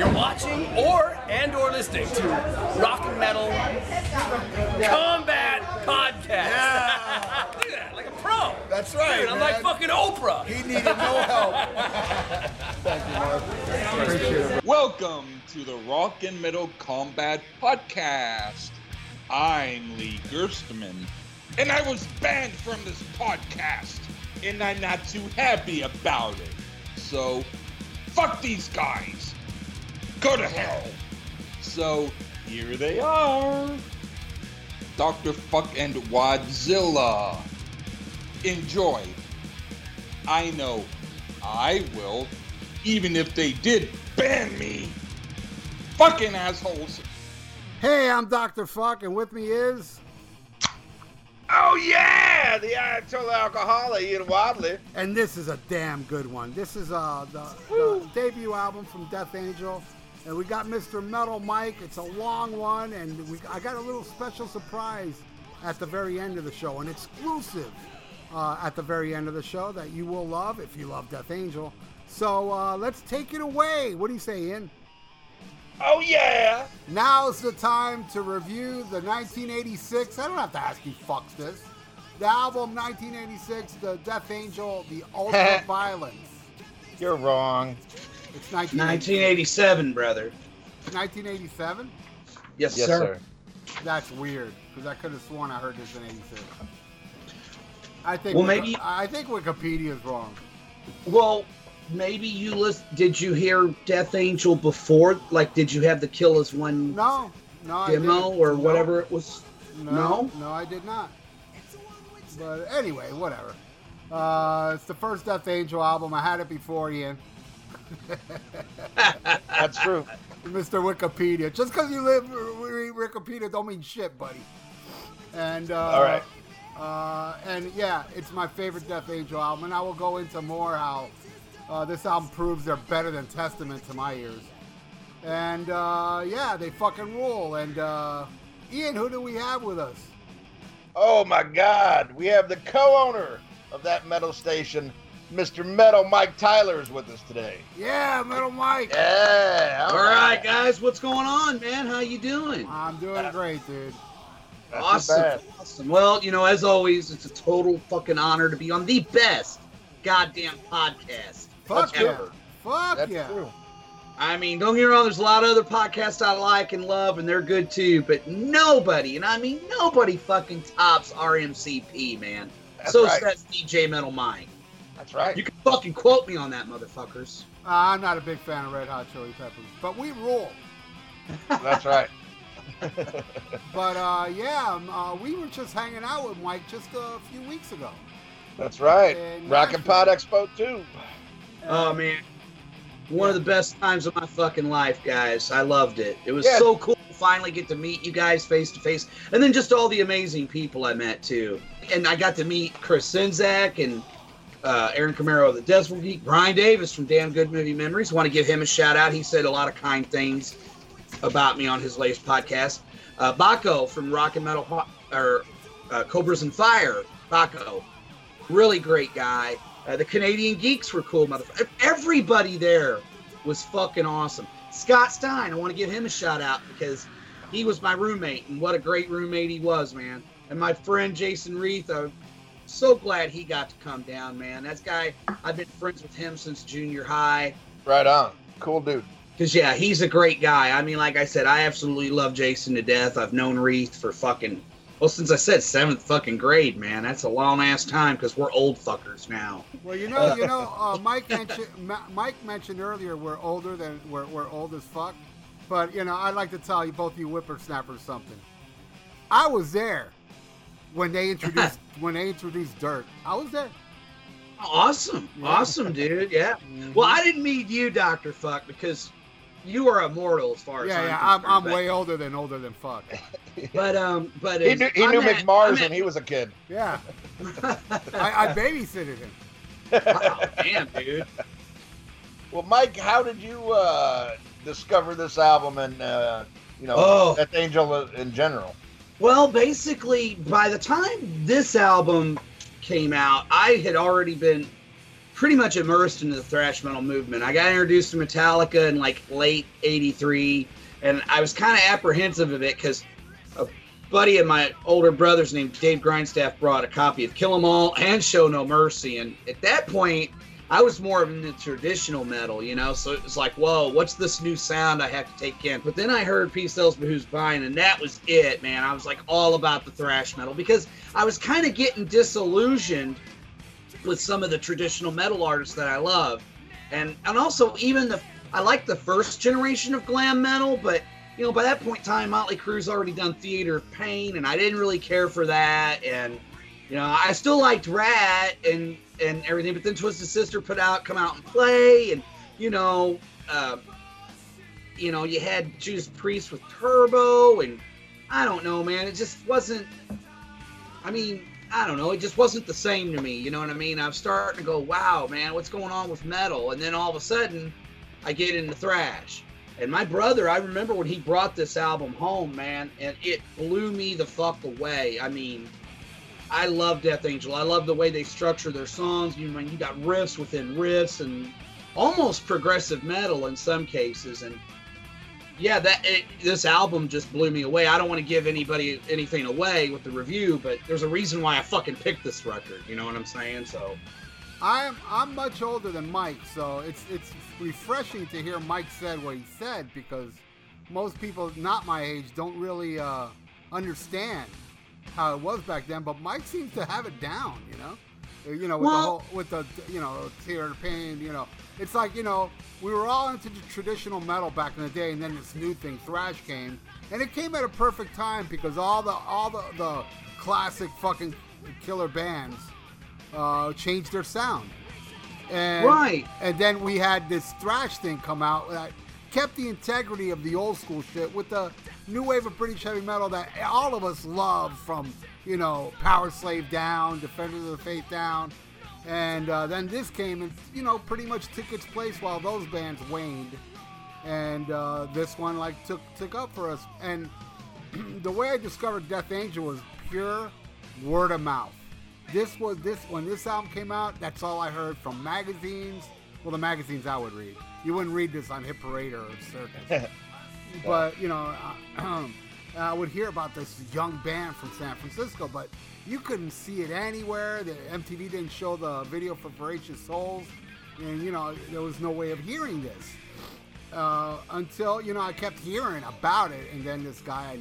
you're watching or listening to Rock and Metal Combat Podcast. Yeah. Look at that, like a pro. That's right. Dude, I'm like fucking Oprah. He needed no help. Thank you, Mark. Appreciate it. Welcome to the Rock and Metal Combat Podcast. I'm Lee Gerstman, and I was banned from this podcast, and I'm not too happy about it. So, fuck these guys. Go to hell. So, here they are. Dr. Fuck and Wadzilla. Enjoy. I know I will, even if they did ban me. Fucking assholes. Hey, I'm Dr. Fuck, and with me is... Oh, yeah! The Ayatollah Alcoholic, Ian Wadley. And this is a damn good one. This is the debut album from Death Angel. And we got Mr. Metal Mike. It's a long one, and I got a little special surprise at the very end of the show, an exclusive at the very end of the show that you will love if you love Death Angel. So let's take it away. What do you say, Ian? Oh, yeah. Now's the time to review the 1986. I don't have to ask you fucks this. The album 1986, the Death Angel, the Ultra Violence. You're wrong. It's 1987, brother. 1987? Yes, sir. That's weird, because I could have sworn I heard this in 86. I think Wikipedia's wrong. Well, maybe you did you hear Death Angel before? Like, did you have the Kill Us One demo or whatever it was? No? No, I did not. But anyway, whatever. It's the first Death Angel album. I had it before, Ian. That's true. Mr. Wikipedia. Just because you live Wikipedia don't mean shit, buddy. And all right. And yeah, it's my favorite Death Angel album, and I will go into more how this album proves they're better than Testament to my ears. And yeah, they fucking rule. And Ian, who do we have with us? Oh my God, we have the co-owner of that metal station, Mr. Metal Mike Tyler, is with us today. Yeah, Metal Mike. Yeah. All right, guys. What's going on, man? How you doing? I'm doing great, dude. Awesome. Well, you know, as always, it's a total fucking honor to be on the best goddamn podcast ever. Fuck yeah. That's true. I mean, don't get me wrong. There's a lot of other podcasts I like and love, and they're good too. But nobody, and I mean nobody, fucking tops RMCP, man. That's so right. Says DJ Metal Mike. That's right. You can fucking quote me on that, motherfuckers. I'm not a big fan of Red Hot Chili Peppers, but we rule. That's right. But, we were just hanging out with Mike just a few weeks ago. That's right. Rockin' Pod Expo 2. Oh, man. One of the best times of my fucking life, guys. I loved it. It was so cool to finally get to meet you guys face to face. And then just all the amazing people I met, too. And I got to meet Chris Sinzak and... Aaron Camaro of the Decibel Geek, Brian Davis from Damn Good Movie Memories. Want to give him a shout out. He said a lot of kind things about me on his latest podcast. Baco from Rock and Metal Cobras and Fire. Baco, really great guy. The Canadian Geeks were cool, motherfucker. Everybody there was fucking awesome. Scott Stein, I want to give him a shout out because he was my roommate, and what a great roommate he was, man. And my friend Jason Reith. So glad he got to come down, man. That guy, I've been friends with him since junior high. Right on. Cool dude. Because, yeah, he's a great guy. I mean, like I said, I absolutely love Jason to death. I've known Reith for fucking, well, since I said 7th fucking grade, man. That's a long-ass time because we're old fuckers now. Well, Mike mentioned earlier we're old as fuck. But, you know, I'd like to tell you, both you whippersnappers, something. I was there. When they introduced Dirt, I was there. Awesome, dude. Yeah. Mm-hmm. Well, I didn't meet you, Dr. Fuck, because you are immortal as far as I'm concerned. Yeah, I'm way older than Fuck. But he knew McMars when he was a kid. Yeah. I babysitted him. Oh, damn, dude. Well, Mike, how did you discover this album and Death Angel in general? Well, basically, by the time this album came out, I had already been pretty much immersed into the thrash metal movement. I got introduced to Metallica in like late '83, and I was kind of apprehensive of it because a buddy of my older brother's named Dave Grindstaff brought a copy of Kill 'Em All and Show No Mercy, and at that point, I was more of the traditional metal, you know, so it was like, whoa, what's this new sound I have to take in? But then I heard Peace Sells But Who's Buying, and that was it, man. I was like all about the thrash metal because I was kind of getting disillusioned with some of the traditional metal artists that I love. And also even I like the first generation of glam metal, but you know, by that point in time, Motley Crue's already done Theater of Pain, and I didn't really care for that. And, you know, I still liked Rat and everything, but then Twisted Sister put out Come Out and Play, and, you know, you had Judas Priest with Turbo, and I don't know, man, it just wasn't, I mean, I don't know, it just wasn't the same to me, you know what I mean? I'm starting to go, wow, man, what's going on with metal? And then all of a sudden, I get into thrash. And my brother, I remember when he brought this album home, man, and it blew me the fuck away. I mean, I love Death Angel. I love the way they structure their songs. You know, you got riffs within riffs and almost progressive metal in some cases. And yeah, this album just blew me away. I don't want to give anybody anything away with the review, but there's a reason why I fucking picked this record. You know what I'm saying? So I'm much older than Mike, so it's refreshing to hear Mike said what he said, because most people not my age don't really understand how it was back then, but Mike seems to have it down, you know? You know, with the whole, with the, you know, Tear of Pain, you know. It's like, you know, we were all into the traditional metal back in the day, and then this new thing, thrash, came. And it came at a perfect time, because all the classic fucking killer bands changed their sound. And, right. And then we had this thrash thing come out that kept the integrity of the old school shit with the new wave of British heavy metal that all of us love, from, you know, Power Slave down, Defenders of the Faith down, and then this came and, you know, pretty much took its place while those bands waned, and this one like took up for us. And the way I discovered Death Angel was pure word of mouth. When this album came out, that's all I heard from magazines. Well, the magazines I would read. You wouldn't read this on Hit Parade or Circus. But, you know, I would hear about this young band from San Francisco, but you couldn't see it anywhere. The MTV didn't show the video for Voracious Souls, and, you know, there was no way of hearing this until, you know, I kept hearing about it, and then this guy I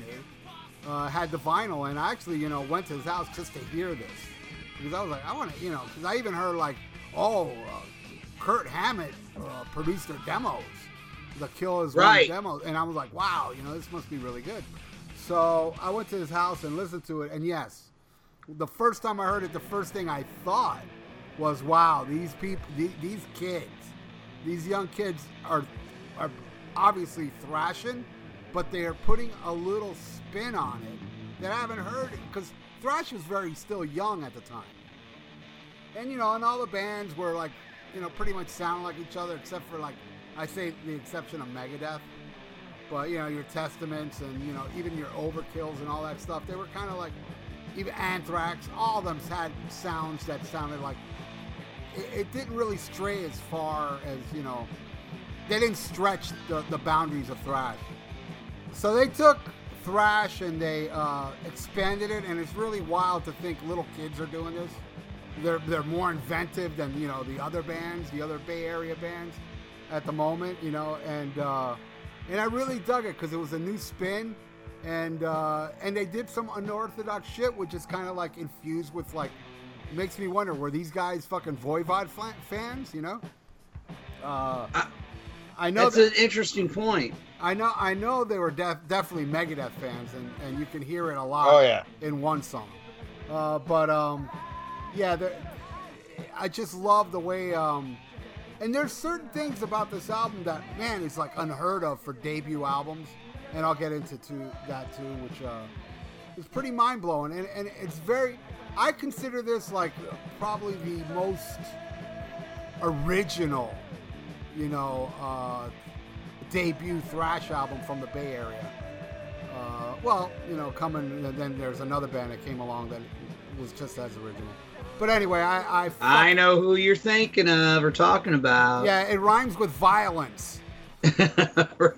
knew had the vinyl, and I actually, you know, went to his house just to hear this, because I was like, I want to, you know, because I even heard, like, Kurt Hammett produced their demos. The Kill is right. One demo, and I was like, wow, you know, this must be really good. So I went to his house and listened to it, and yes, the first time I heard it, the first thing I thought was, wow, these people, these kids, these young kids are obviously thrashing, but they are putting a little spin on it that I haven't heard, because thrash was very still young at the time. And, you know, and all the bands were like, you know, pretty much sound like each other, except for, like, I say the exception of Megadeth, but, you know, your Testaments and, you know, even your Overkills and all that stuff, they were kind of like, even Anthrax, all of them had sounds that sounded like, it didn't really stray as far as, you know, they didn't stretch the boundaries of thrash. So they took thrash and they expanded it, and it's really wild to think little kids are doing this. They're more inventive than, you know, the other bands, the other Bay Area bands at the moment, you know, and I really dug it because it was a new spin, and they did some unorthodox shit, which is kind of like infused with, like, makes me wonder, were these guys fucking Voivod fans, you know? I know that's an interesting point. I know they were definitely Megadeth fans, and you can hear it a lot in one song, yeah, I just love the way, and there's certain things about this album that, man, is like unheard of for debut albums, and I'll get into that too, which is pretty mind-blowing, and it's very, I consider this like probably the most original, you know, debut thrash album from the Bay Area. Well, you know, coming, and then there's another band that came along that was just as original. But anyway, I know who you're thinking of or talking about. Yeah, it rhymes with violence.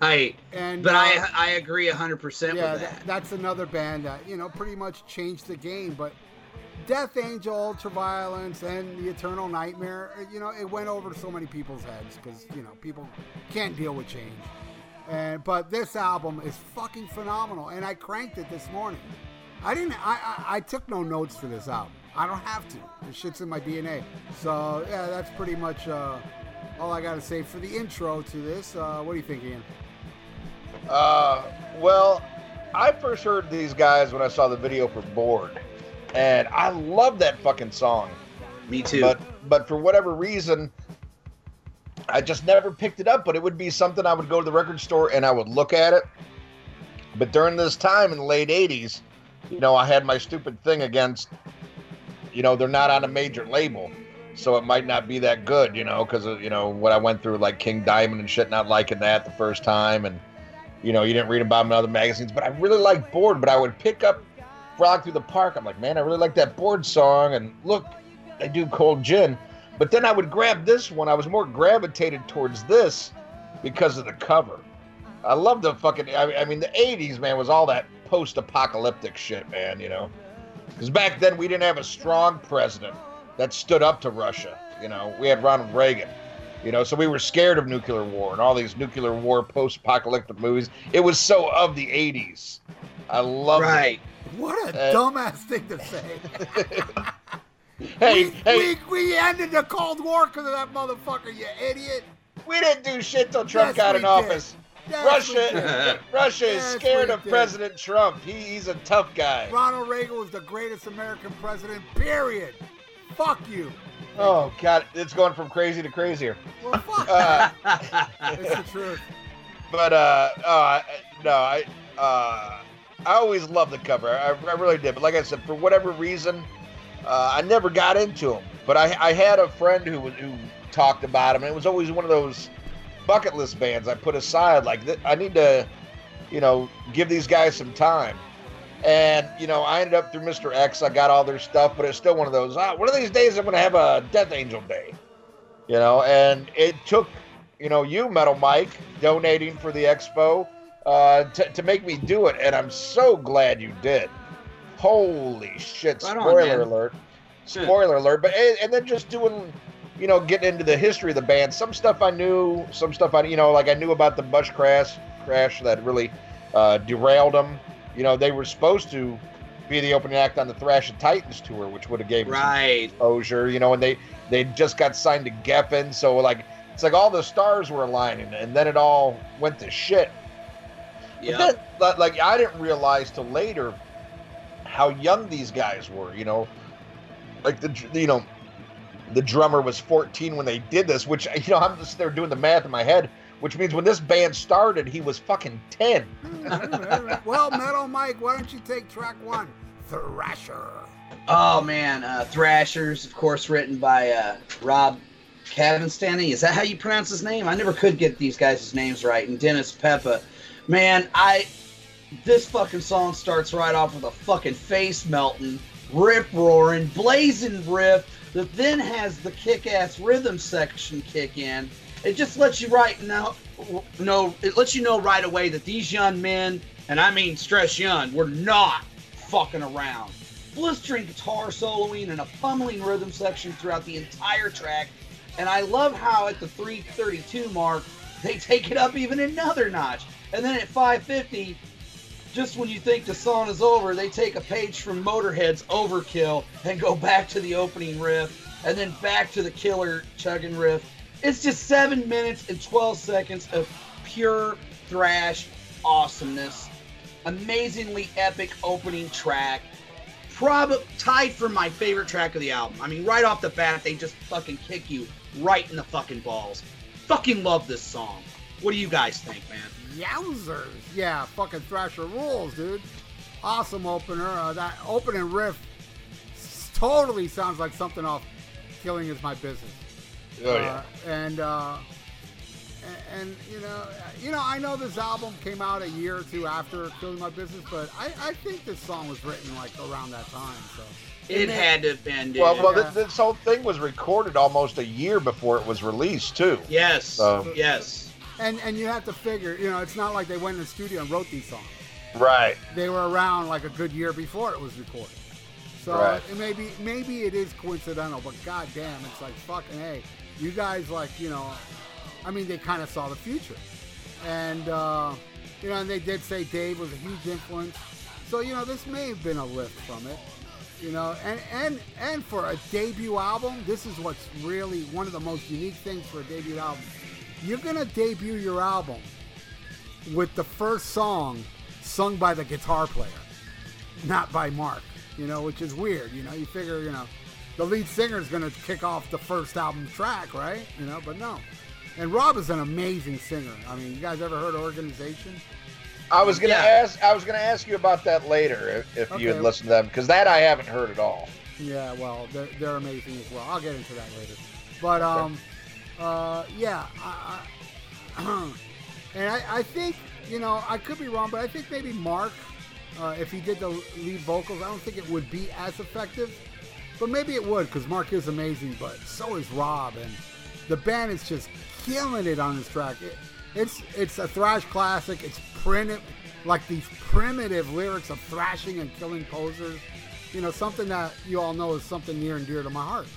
Right. And, but I agree 100% yeah, with that. That's another band that, you know, pretty much changed the game. But Death Angel, Ultraviolence, and the Eternal Nightmare, you know, it went over so many people's heads because, you know, people can't deal with change. And but this album is fucking phenomenal, and I cranked it this morning. I took no notes for this album. I don't have to. This shit's in my DNA. So, yeah, that's pretty much all I got to say for the intro to this. What do you think, Ian? Well, I first heard these guys when I saw the video for Bored. And I love that fucking song. Me too. But for whatever reason, I just never picked it up. But it would be something I would go to the record store and I would look at it. But during this time in the late 80s, you know, I had my stupid thing against... You know, they're not on a major label, so it might not be that good, you know, because, you know, what I went through, like King Diamond and shit, not liking that the first time. And, you know, you didn't read about them in other magazines. But I really liked Bored, but I would pick up Frolic Through the Park. I'm like, man, I really like that Bored song. And look, they do Cold Gin. But then I would grab this one. I was more gravitated towards this because of the cover. I love the fucking, I mean, the 80s, man, was all that post-apocalyptic shit, man, you know. Because back then, we didn't have a strong president that stood up to Russia. You know, we had Ronald Reagan. You know, so we were scared of nuclear war and all these nuclear war post-apocalyptic movies. It was so of the 80s. I love right. it. Right. What a dumbass thing to say. We ended the Cold War because of that motherfucker, you idiot. We didn't do shit till Trump got in office. Russia is scared of President Trump. He's a tough guy. Ronald Reagan was the greatest American president, period. Fuck you. Oh, God. It's going from crazy to crazier. Well, fuck. It's the truth. But, no, I always loved the cover. I really did. But like I said, for whatever reason, I never got into them. But I had a friend who talked about them, and it was always one of those... bucket list bands I put aside, like I need to, you know, give these guys some time. And, you know, I ended up through Mr. X, I got all their stuff, but it's still one of those, one of these days I'm going to have a Death Angel day, you know, and it took, you know, you, Metal Mike, donating for the expo to make me do it, and I'm so glad you did. Holy shit, spoiler alert, but and then just doing... You know, getting into the history of the band. Some stuff I knew, some stuff I, you know, like I knew about the bus crash that really derailed them. You know, they were supposed to be the opening act on the Thrash of Titans tour, which would have gave them some exposure. You know, and they just got signed to Geffen, so like it's like all the stars were aligning, and then it all went to shit. Yeah. But then, like I didn't realize till later how young these guys were. You know, like the drummer was 14 when they did this, which, you know, I'm just there doing the math in my head, which means when this band started, he was fucking 10. Well, Metal Mike, why don't you take track one, Thrasher? Oh, man. Thrashers, of course, written by Rob Cavenstany. Is that how you pronounce his name? I never could get these guys' names right. And Dennis Pepa. Man, this fucking song starts right off with a fucking face melting, rip-roaring, blazing riff, that then has the kick-ass rhythm section kick in. It just lets you know right away that these young men, and I mean stress young, were not fucking around. Blistering guitar soloing and a fumbling rhythm section throughout the entire track, and I love how at the 3:32 mark, they take it up even another notch. And then at 5:50, just when you think the song is over, they take a page from Motorhead's Overkill and go back to the opening riff and then back to the killer chugging riff. It's just 7 minutes and 12 seconds of pure thrash awesomeness. Amazingly epic opening track. Probably tied for my favorite track of the album. I mean, right off the bat, they just fucking kick you right in the fucking balls. Fucking love this song. What do you guys think, man? Yowzers. Yeah, fucking Thrasher rules, dude. Awesome opener. That opening riff totally sounds like something off Killing Is My Business. Oh, yeah. And And, I know this album came out a year or two after Killing My Business, but I think this song was written, around that time, so... It had to have been, dude. Well, this whole thing was recorded almost a year before it was released, too. Yes, yes. And you have to figure, it's not like they went in the studio and wrote these songs. Right. They were around, a good year before it was recorded. So, right. Maybe it is coincidental, but goddamn, it's fucking, hey, you guys, they kind of saw the future. And, and they did say Dave was a huge influence. So, this may have been a lift from it. And for a debut album, this is what's really one of the most unique things for a debut album. You're going to debut your album with the first song sung by the guitar player, not by Mark, which is weird. You figure, the lead singer is going to kick off the first album track, right? But no. And Rob is an amazing singer. You guys ever heard of Organization? I was going to ask you about that later, if you had listened to them, because that I haven't heard at all. Yeah, well, they're amazing as well. I'll get into that later. But I think I could be wrong, but I think maybe Mark, if he did the lead vocals, I don't think it would be as effective, but maybe it would, because Mark is amazing, but so is Rob, and the band is just killing it on this track. It's a thrash classic. It's printed like these primitive lyrics of thrashing and killing posers, something that you all know is something near and dear to my heart,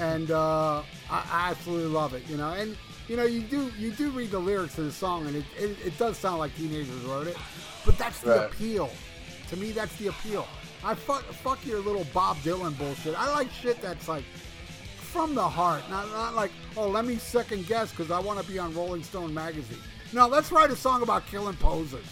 and I absolutely love it, and you do read the lyrics of the song, and it does sound like teenagers wrote it, but that's the appeal. To me, that's the appeal. I fuck your little Bob Dylan bullshit. I like shit that's from the heart, not let me second guess because I want to be on Rolling Stone magazine. No, let's write a song about killing posers.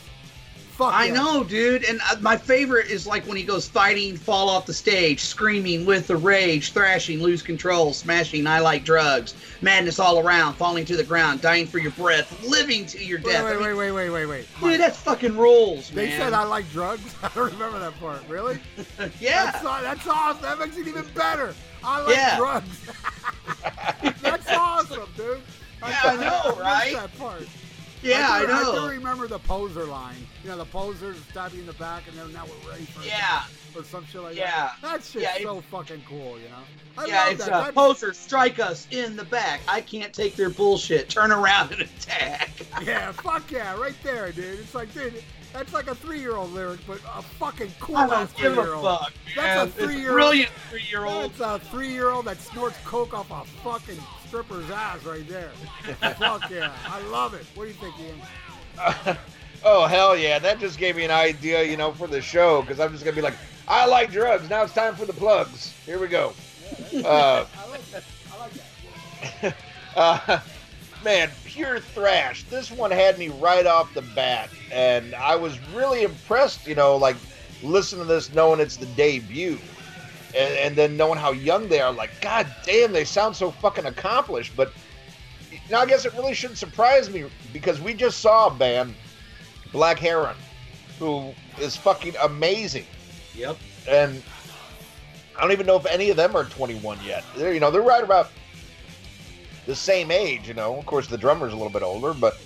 Fuck I know, dude. And my favorite is when he goes fighting, fall off the stage, screaming with the rage, thrashing, lose control, smashing, I like drugs, madness all around, falling to the ground, dying for your breath, living to your death. Wait. Dude, that's fucking rules, man. They said I like drugs? I don't remember that part. Really? Yeah. That's awesome. That makes it even better. I like drugs. That's awesome, dude. I know, right? That part. Yeah, I know. I do remember the poser line. The posers stab you in the back and then now we're ready for or some shit like that. That shit's so fucking cool, I love it's that. Posers strike us in the back. I can't take their bullshit. Turn around and attack. Yeah, fuck yeah, right there, dude. It's dude, that's a 3-year-old lyric, but a fucking cool-ass 3-year-old. I don't give a fuck. That's a 3-year-old. Brilliant 3-year-old. That's a 3-year-old that snorts coke off a fucking stripper's ass right there. Fuck yeah, I love it. What do you think, Ian? Oh, hell yeah. That just gave me an idea, for the show, because I'm just going to be like, I like drugs. Now it's time for the plugs. Here we go. Yeah, I like that. Man, pure thrash. This one had me right off the bat, and I was really impressed, listening to this knowing it's the debut, and then knowing how young they are, god damn, they sound so fucking accomplished. But now I guess it really shouldn't surprise me, because we just saw a band, Black Heron, who is fucking amazing. Yep. And I don't even know if any of them are 21 yet. They're, they're right about the same age, Of course, the drummer's a little bit older, but...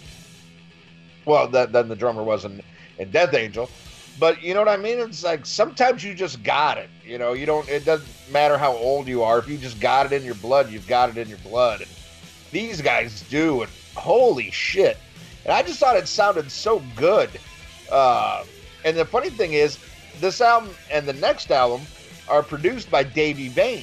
Well, then the drummer was in Death Angel. But you know what I mean? It's sometimes you just got it, You don't... It doesn't matter how old you are. If you just got it in your blood, you've got it in your blood. And these guys do, and holy shit. And I just thought it sounded so good. And the funny thing is, this album and the next album are produced by Davey Vane,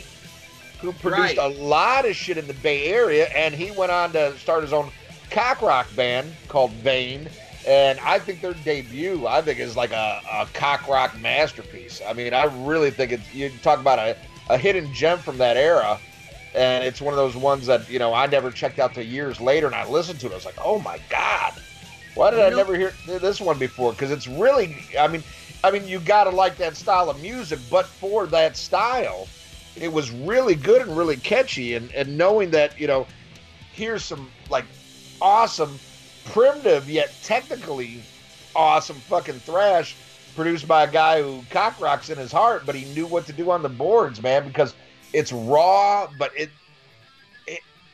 who produced a lot of shit in the Bay Area, and he went on to start his own cock rock band called Vane, and I think their debut, is a cock rock masterpiece. I really think you talk about a hidden gem from that era, and it's one of those ones that, I never checked out till years later, and I listened to it. I was like, oh my God, why did I never hear this one before? Because it's really, you gotta like that style of music, but for that style, it was really good and really catchy, and knowing that, here's some, awesome, primitive, yet technically awesome fucking thrash produced by a guy who cock rocks in his heart, but he knew what to do on the boards, man, because it's raw, but it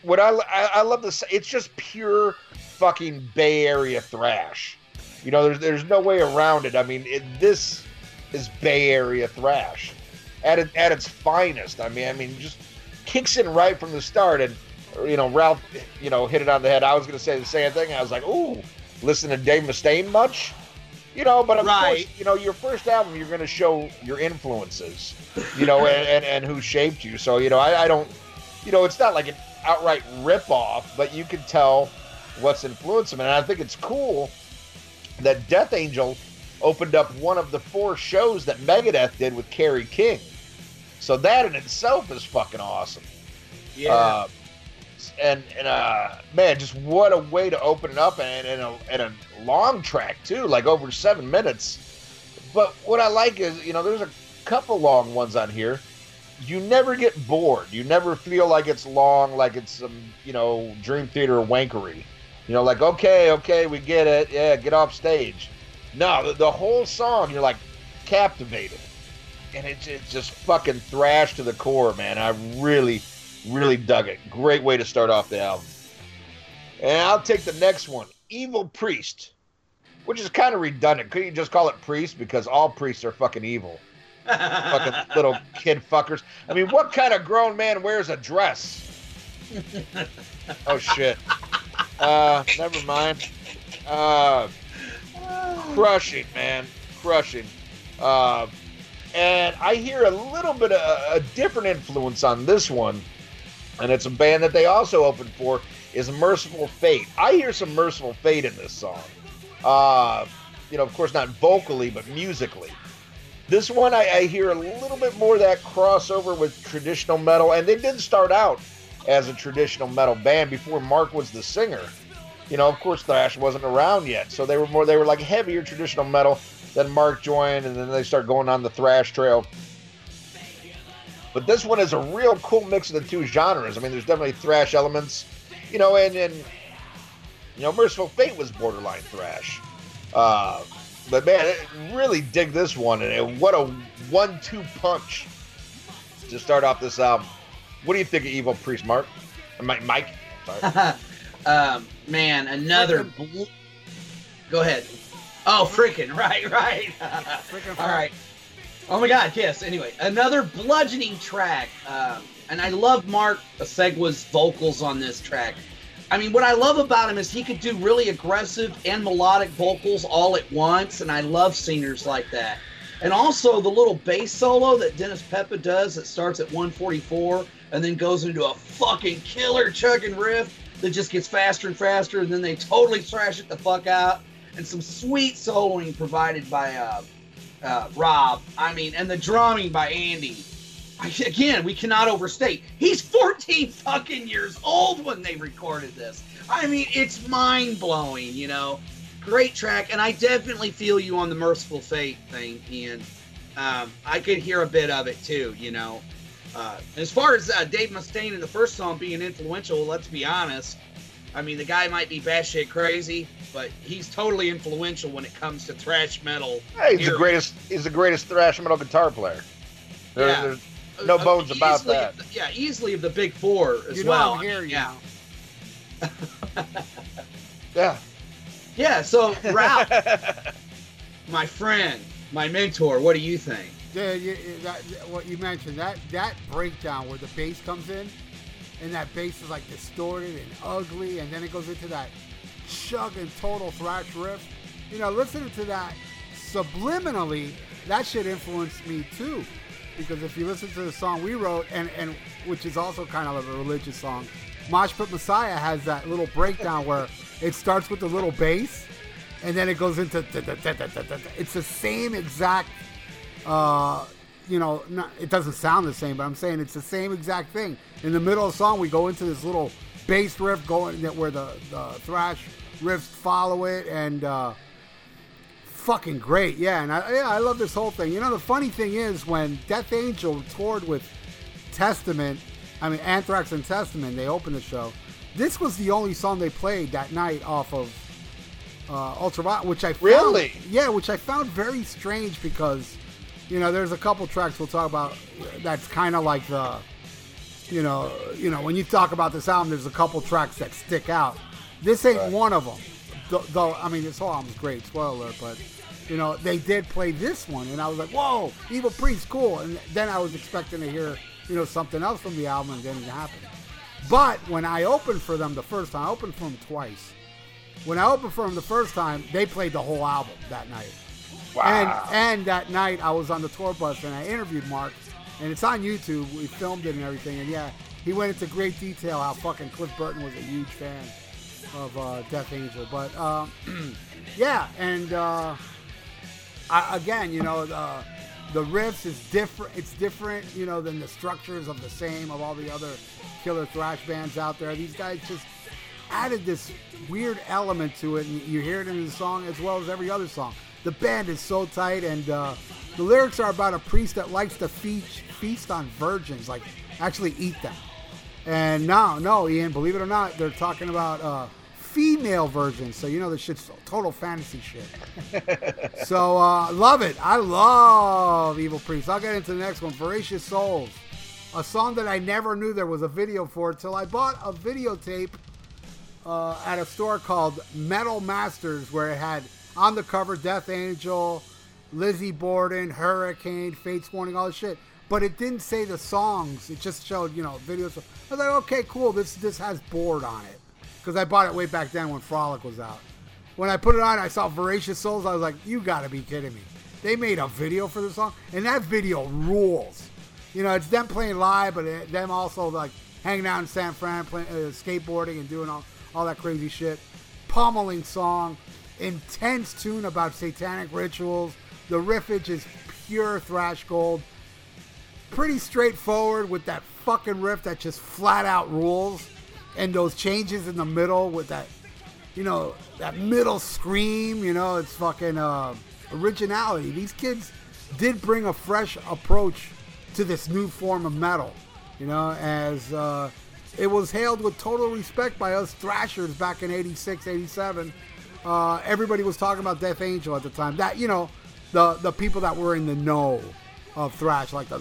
what I love this. It's just pure fucking Bay Area thrash. You know, there's no way around it. I mean, this is Bay Area thrash at its finest. I mean, just kicks in right from the start. And you know, Ralph, you know, hit it on the head. I was going to say the same thing. I was like, ooh, listen to Dave Mustaine much? You know, but of course, you know, your first album, you're going to show your influences, you know, and who shaped you. So, you know, I don't, you know, it's not like an outright ripoff, but you can tell what's influenced them. And I think it's cool that Death Angel opened up one of the 4 shows that Megadeth did with Kerry King. So that in itself is fucking awesome. Yeah. And man, just what a way to open it up, and a long track too, like over 7 minutes. But what I like is, you know, there's a couple long ones on here. You never get bored. You never feel like it's long, like it's some, you know, Dream Theater wankery. You know, like, okay, we get it. Yeah, get off stage. No, the whole song, you're like captivated, and it's just fucking thrash to the core, man. I really dug it. Great way to start off the album. And I'll take the next one, Evil Priest, which is kind of redundant. Couldn't you just call it Priest? Because all priests are fucking evil. Fucking little kid fuckers. I mean, what kind of grown man wears a dress? Oh, shit. Never mind. Crushing, man. Crushing. And I hear a little bit of a different influence on this one. And it's a band that they also opened for, is Mercyful Fate. I hear some Mercyful Fate in this song. You know, of course, not vocally, but musically. This one, I hear a little bit more of that crossover with traditional metal. And they did start out as a traditional metal band before Mark was the singer. You know, of course, thrash wasn't around yet. So they were like heavier traditional metal. Then Mark joined, and then they start going on the thrash trail. But this one is a real cool mix of the two genres. I mean, there's definitely thrash elements, you know, and you know, Mercyful Fate was borderline thrash. But man, I really dig this one, and what a 1-2 punch to start off this album. What do you think of Evil Priest, Mark? Mike? Sorry. Man, another. Go ahead. Oh, freaking right. All right. Oh my God, yes. Anyway, another bludgeoning track. And I love Mark Segwa's vocals on this track. I mean, what I love about him is he could do really aggressive and melodic vocals all at once, and I love singers like that. And also the little bass solo that Dennis Pepa does that starts at 144 and then goes into a fucking killer chugging riff that just gets faster and faster, and then they totally thrash it the fuck out. And some sweet soloing provided by... Rob, I mean, and the drumming by Andy. Again, we cannot overstate. He's 14 fucking years old when they recorded this. I mean, it's mind-blowing, you know. Great track, and I definitely feel you on the Mercyful Fate thing, Ian. I could hear a bit of it, too, you know. As far as Dave Mustaine in the first song being influential, let's be honest. I mean, the guy might be batshit crazy, but he's totally influential when it comes to thrash metal. Yeah, he's the greatest thrash metal guitar player. There's no bones about that. Yeah, easily of the big 4 as well. Yeah. Yeah. Yeah, so Ralph, my friend, my mentor, what do you think? Yeah, what you mentioned, that breakdown where the bass comes in, and that bass is like distorted and ugly, and then it goes into that chug and total thrash riff. You know, listening to that subliminally, that shit influenced me too. Because if you listen to the song we wrote, and which is also kind of a religious song, Mosh Pit Messiah has that little breakdown where it starts with the little bass, and then it goes into... It's the same exact... you know, it doesn't sound the same, but I'm saying it's the same exact thing. In the middle of the song, we go into this little bass riff going where the thrash riffs follow it, and fucking great. Yeah, and I love this whole thing. You know, the funny thing is when Death Angel toured with Anthrax and Testament, they opened the show. This was the only song they played that night off of Ultraviolet, which I found very strange because... You know, there's a couple tracks we'll talk about that's kind of like the You know, when you talk about this album, there's a couple tracks that stick out. This ain't one of them. Though, I mean, this whole album's great, spoiler alert, but, you know, they did play this one, and I was like, whoa, Evil Priest, cool. And then I was expecting to hear, you know, something else from the album, and it didn't happen. But when I opened for them the first time, I opened for them twice. When I opened for them the first time, they played the whole album that night. Wow. And that night, I was on the tour bus, and I interviewed Mark, and it's on YouTube. We filmed it and everything, and yeah, he went into great detail how fucking Cliff Burton was a huge fan of Death Angel. But, yeah, and again, you know, the riffs is different. It's different, you know, than the structures of the same of all the other killer thrash bands out there. These guys just added this weird element to it, and you hear it in the song as well as every other song. The band is so tight, and the lyrics are about a priest that likes to feast on virgins, like actually eat them. And no, Ian, believe it or not, they're talking about female virgins. So, you know, this shit's total fantasy shit. So, love it. I love Evil Priest. I'll get into the next one, Voracious Souls, a song that I never knew there was a video for till I bought a videotape at a store called Metal Masters, where it had on the cover Death Angel, Lizzie Borden, Hurricane, Fate's Warning, all this shit. But it didn't say the songs. It just showed, you know, videos. I was like, okay, cool. This has Bored on it. Because I bought it way back then when Frolic was out. When I put it on, I saw Voracious Souls. I was like, you got to be kidding me. They made a video for this song. And that video rules. You know, it's them playing live, but them also, like, hanging out in San Fran, playing, skateboarding and doing all that crazy shit. Pummeling song. Intense tune about satanic rituals. The riffage is pure thrash gold. Pretty straightforward with that fucking riff that just flat out rules, and those changes in the middle with that, you know, that middle scream, you know, it's fucking originality. These kids did bring a fresh approach to this new form of metal, you know, as it was hailed with total respect by us thrashers back in 86, 87. Everybody was talking about Death Angel at the time. That, you know, the people that were in the know of thrash, like the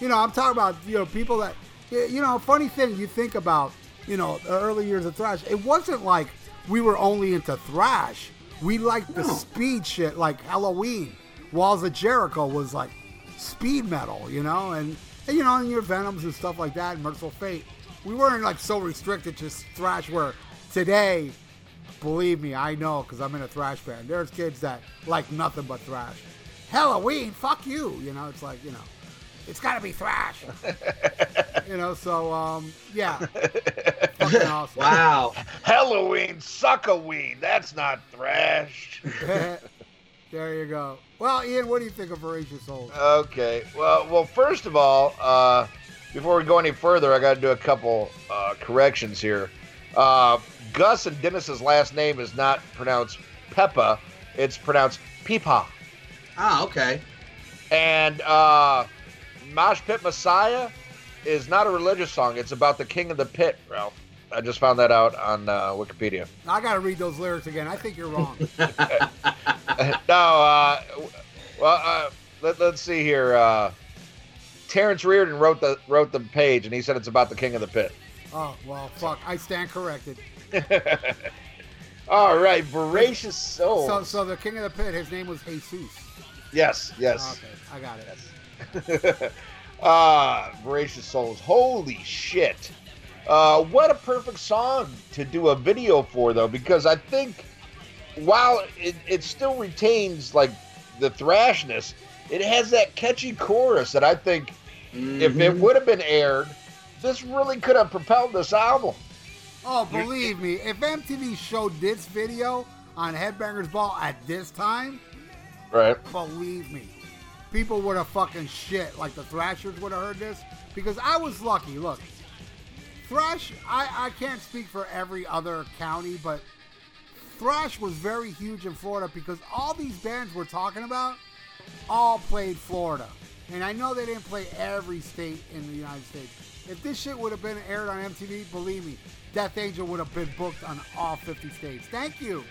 I'm talking about, you know, people that, you know, funny thing you think about, you know, the early years of thrash, it wasn't like we were only into thrash. We liked the speed shit, like Halloween, Walls of Jericho was like speed metal, you know, and you know, and your Venoms and stuff like that, and Mercyful Fate. We weren't like so restricted to thrash, where today, believe me, I know, because I'm in a thrash band, there's kids that like nothing but thrash. Halloween, fuck you, you know, it's like, you know, it's gotta be thrash. You know, so yeah. Fucking awesome. Wow. Halloween, suckerweed, that's not thrash. There you go. Well, Ian, what do you think of Voracious Souls? Okay. Well first of all, before we go any further, I gotta do a couple corrections here. Gus and Dennis's last name is not pronounced Pepa, it's pronounced Peepa. Ah, okay. And Mosh Pit Messiah is not a religious song. It's about the king of the pit, Ralph. I just found that out on Wikipedia. I got to read those lyrics again. I think you're wrong. Let's see here. Terrence Reardon wrote the page, and he said it's about the king of the pit. Oh, well, fuck. I stand corrected. All right, Voracious Soul. So the king of the pit, his name was Jesus. Yes. Okay, I got it. Yes. Voracious Souls. Holy shit. What a perfect song to do a video for, though, because I think while it still retains, like, the thrashness, it has that catchy chorus that I think if it would have been aired, this really could have propelled this album. Oh, believe me, if MTV showed this video on Headbangers Ball at this time, right, believe me, people would have fucking shit. Like, the thrashers would have heard this, because I was lucky. Look, thrash, I can't speak for every other county, but thrash was very huge in Florida, because all these bands we're talking about all played Florida. And I know they didn't play every state in the United States. If this shit would have been aired on MTV, believe me, Death Angel would have been booked on all 50 states. Thank you.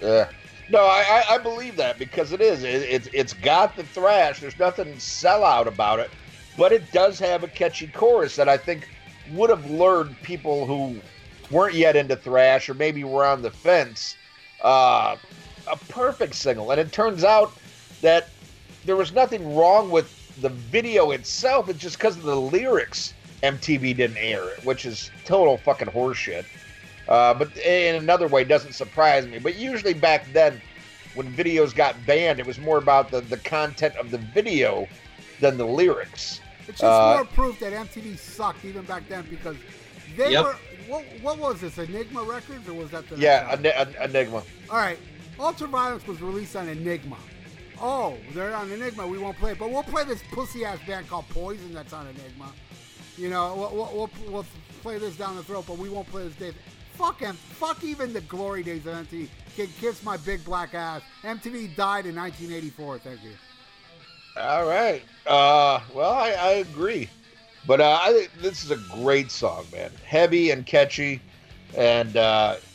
Yeah. No, I believe that, because it's got the thrash. There's nothing sellout about it. But it does have a catchy chorus that I think would have lured people who weren't yet into thrash or maybe were on the fence. A perfect single. And it turns out that there was nothing wrong with the video itself. It's just because of the lyrics, MTV didn't air it, which is total fucking horseshit. But in another way, doesn't surprise me. But usually back then, when videos got banned, it was more about the content of the video than the lyrics. It's just more proof that MTV sucked even back then, because they were... What was this, Enigma Records, or was that the... Yeah, Enigma. All right. Ultraviolence was released on Enigma. Oh, they're on Enigma. We won't play it, but we'll play this pussy-ass band called Poison that's on Enigma. You know, we'll play this down the throat, but we won't play this Dave. Fuck him. Fuck even the glory days of MTV. Can kiss my big black ass. MTV died in 1984. Thank you. All right. Well, I agree. But I think this is a great song, man. Heavy and catchy, and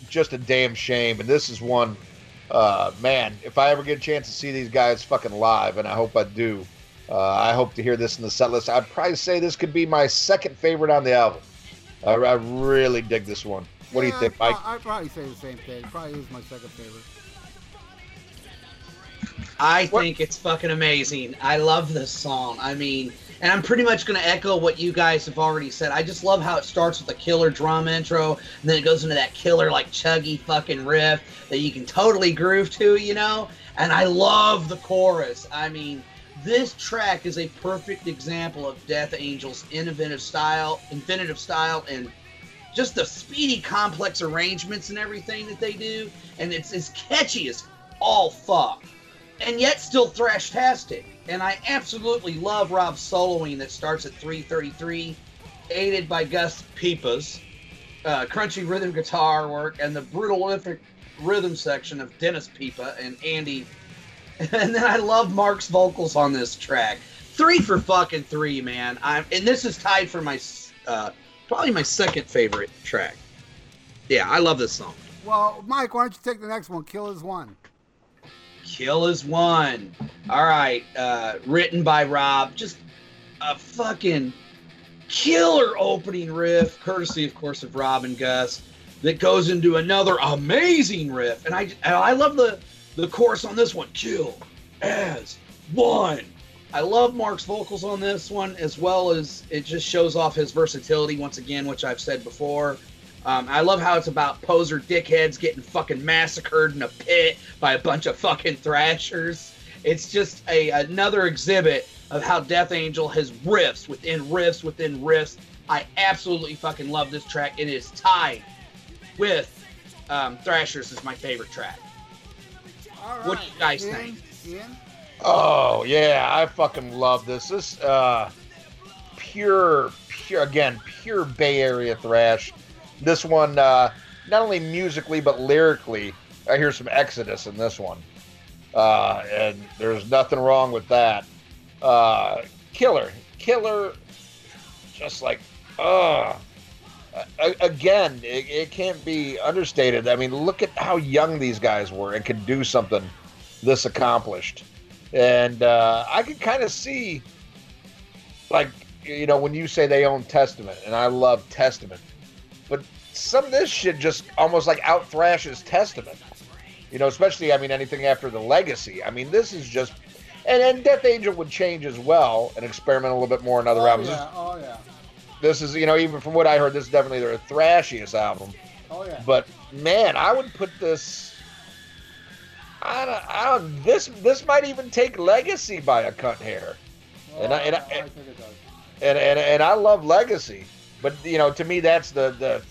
just a damn shame. And this is one, man, if I ever get a chance to see these guys fucking live, and I hope I do, I hope to hear this in the set list. I'd probably say this could be my second favorite on the album. I really dig this one. What do you think, Mike? I'd probably say the same thing. Probably is my second favorite. I think it's fucking amazing. I love this song. I mean, and I'm pretty much going to echo what you guys have already said. I just love how it starts with a killer drum intro, and then it goes into that killer, like, chuggy fucking riff that you can totally groove to, you know? And I love the chorus. I mean, this track is a perfect example of Death Angel's inventive style, and just the speedy, complex arrangements and everything that they do, and it's as catchy as all fuck, and yet still thrash-tastic. And I absolutely love Rob's soloing that starts at 3:33, aided by Gus Pepa's crunchy rhythm guitar work and the brutal rhythm section of Dennis Pepa and Andy. And then I love Mark's vocals on this track. 3 for fucking 3, man. And this is tied for my... probably my second favorite track. Yeah, I love this song. Well, Mike, why don't you take the next one? Kill Is One. Kill Is One. All right. Written by Rob. Just a fucking killer opening riff, courtesy, of course, of Rob and Gus, that goes into another amazing riff. And I love the chorus on this one. Kill as one. I love Mark's vocals on this one, as well as it just shows off his versatility once again, which I've said before. I love how it's about poser dickheads getting fucking massacred in a pit by a bunch of fucking thrashers. It's just another exhibit of how Death Angel has riffs within riffs within riffs. I absolutely fucking love this track. It is tied with Thrashers as my favorite track. All right. What do you guys think? Yeah. Oh, yeah, I fucking love this. This pure Bay Area thrash. This one, not only musically but lyrically, I hear some Exodus in this one. And there's nothing wrong with that. Killer, just like, again, it can't be understated. I mean, look at how young these guys were and could do something this accomplished. And I can kind of see, like, you know, when you say they own Testament, and I love Testament, but some of this shit just almost like out-thrashes Testament. You know, especially, I mean, anything after the Legacy. I mean, this is just, and Death Angel would change as well and experiment a little bit more in other albums. Yeah. Oh, yeah. This is, you know, even from what I heard, this is definitely their thrashiest album. Oh, yeah. But, man, I would put this... I don't. This might even take Legacy by a cut hair, and I love Legacy, but you know, to me that's the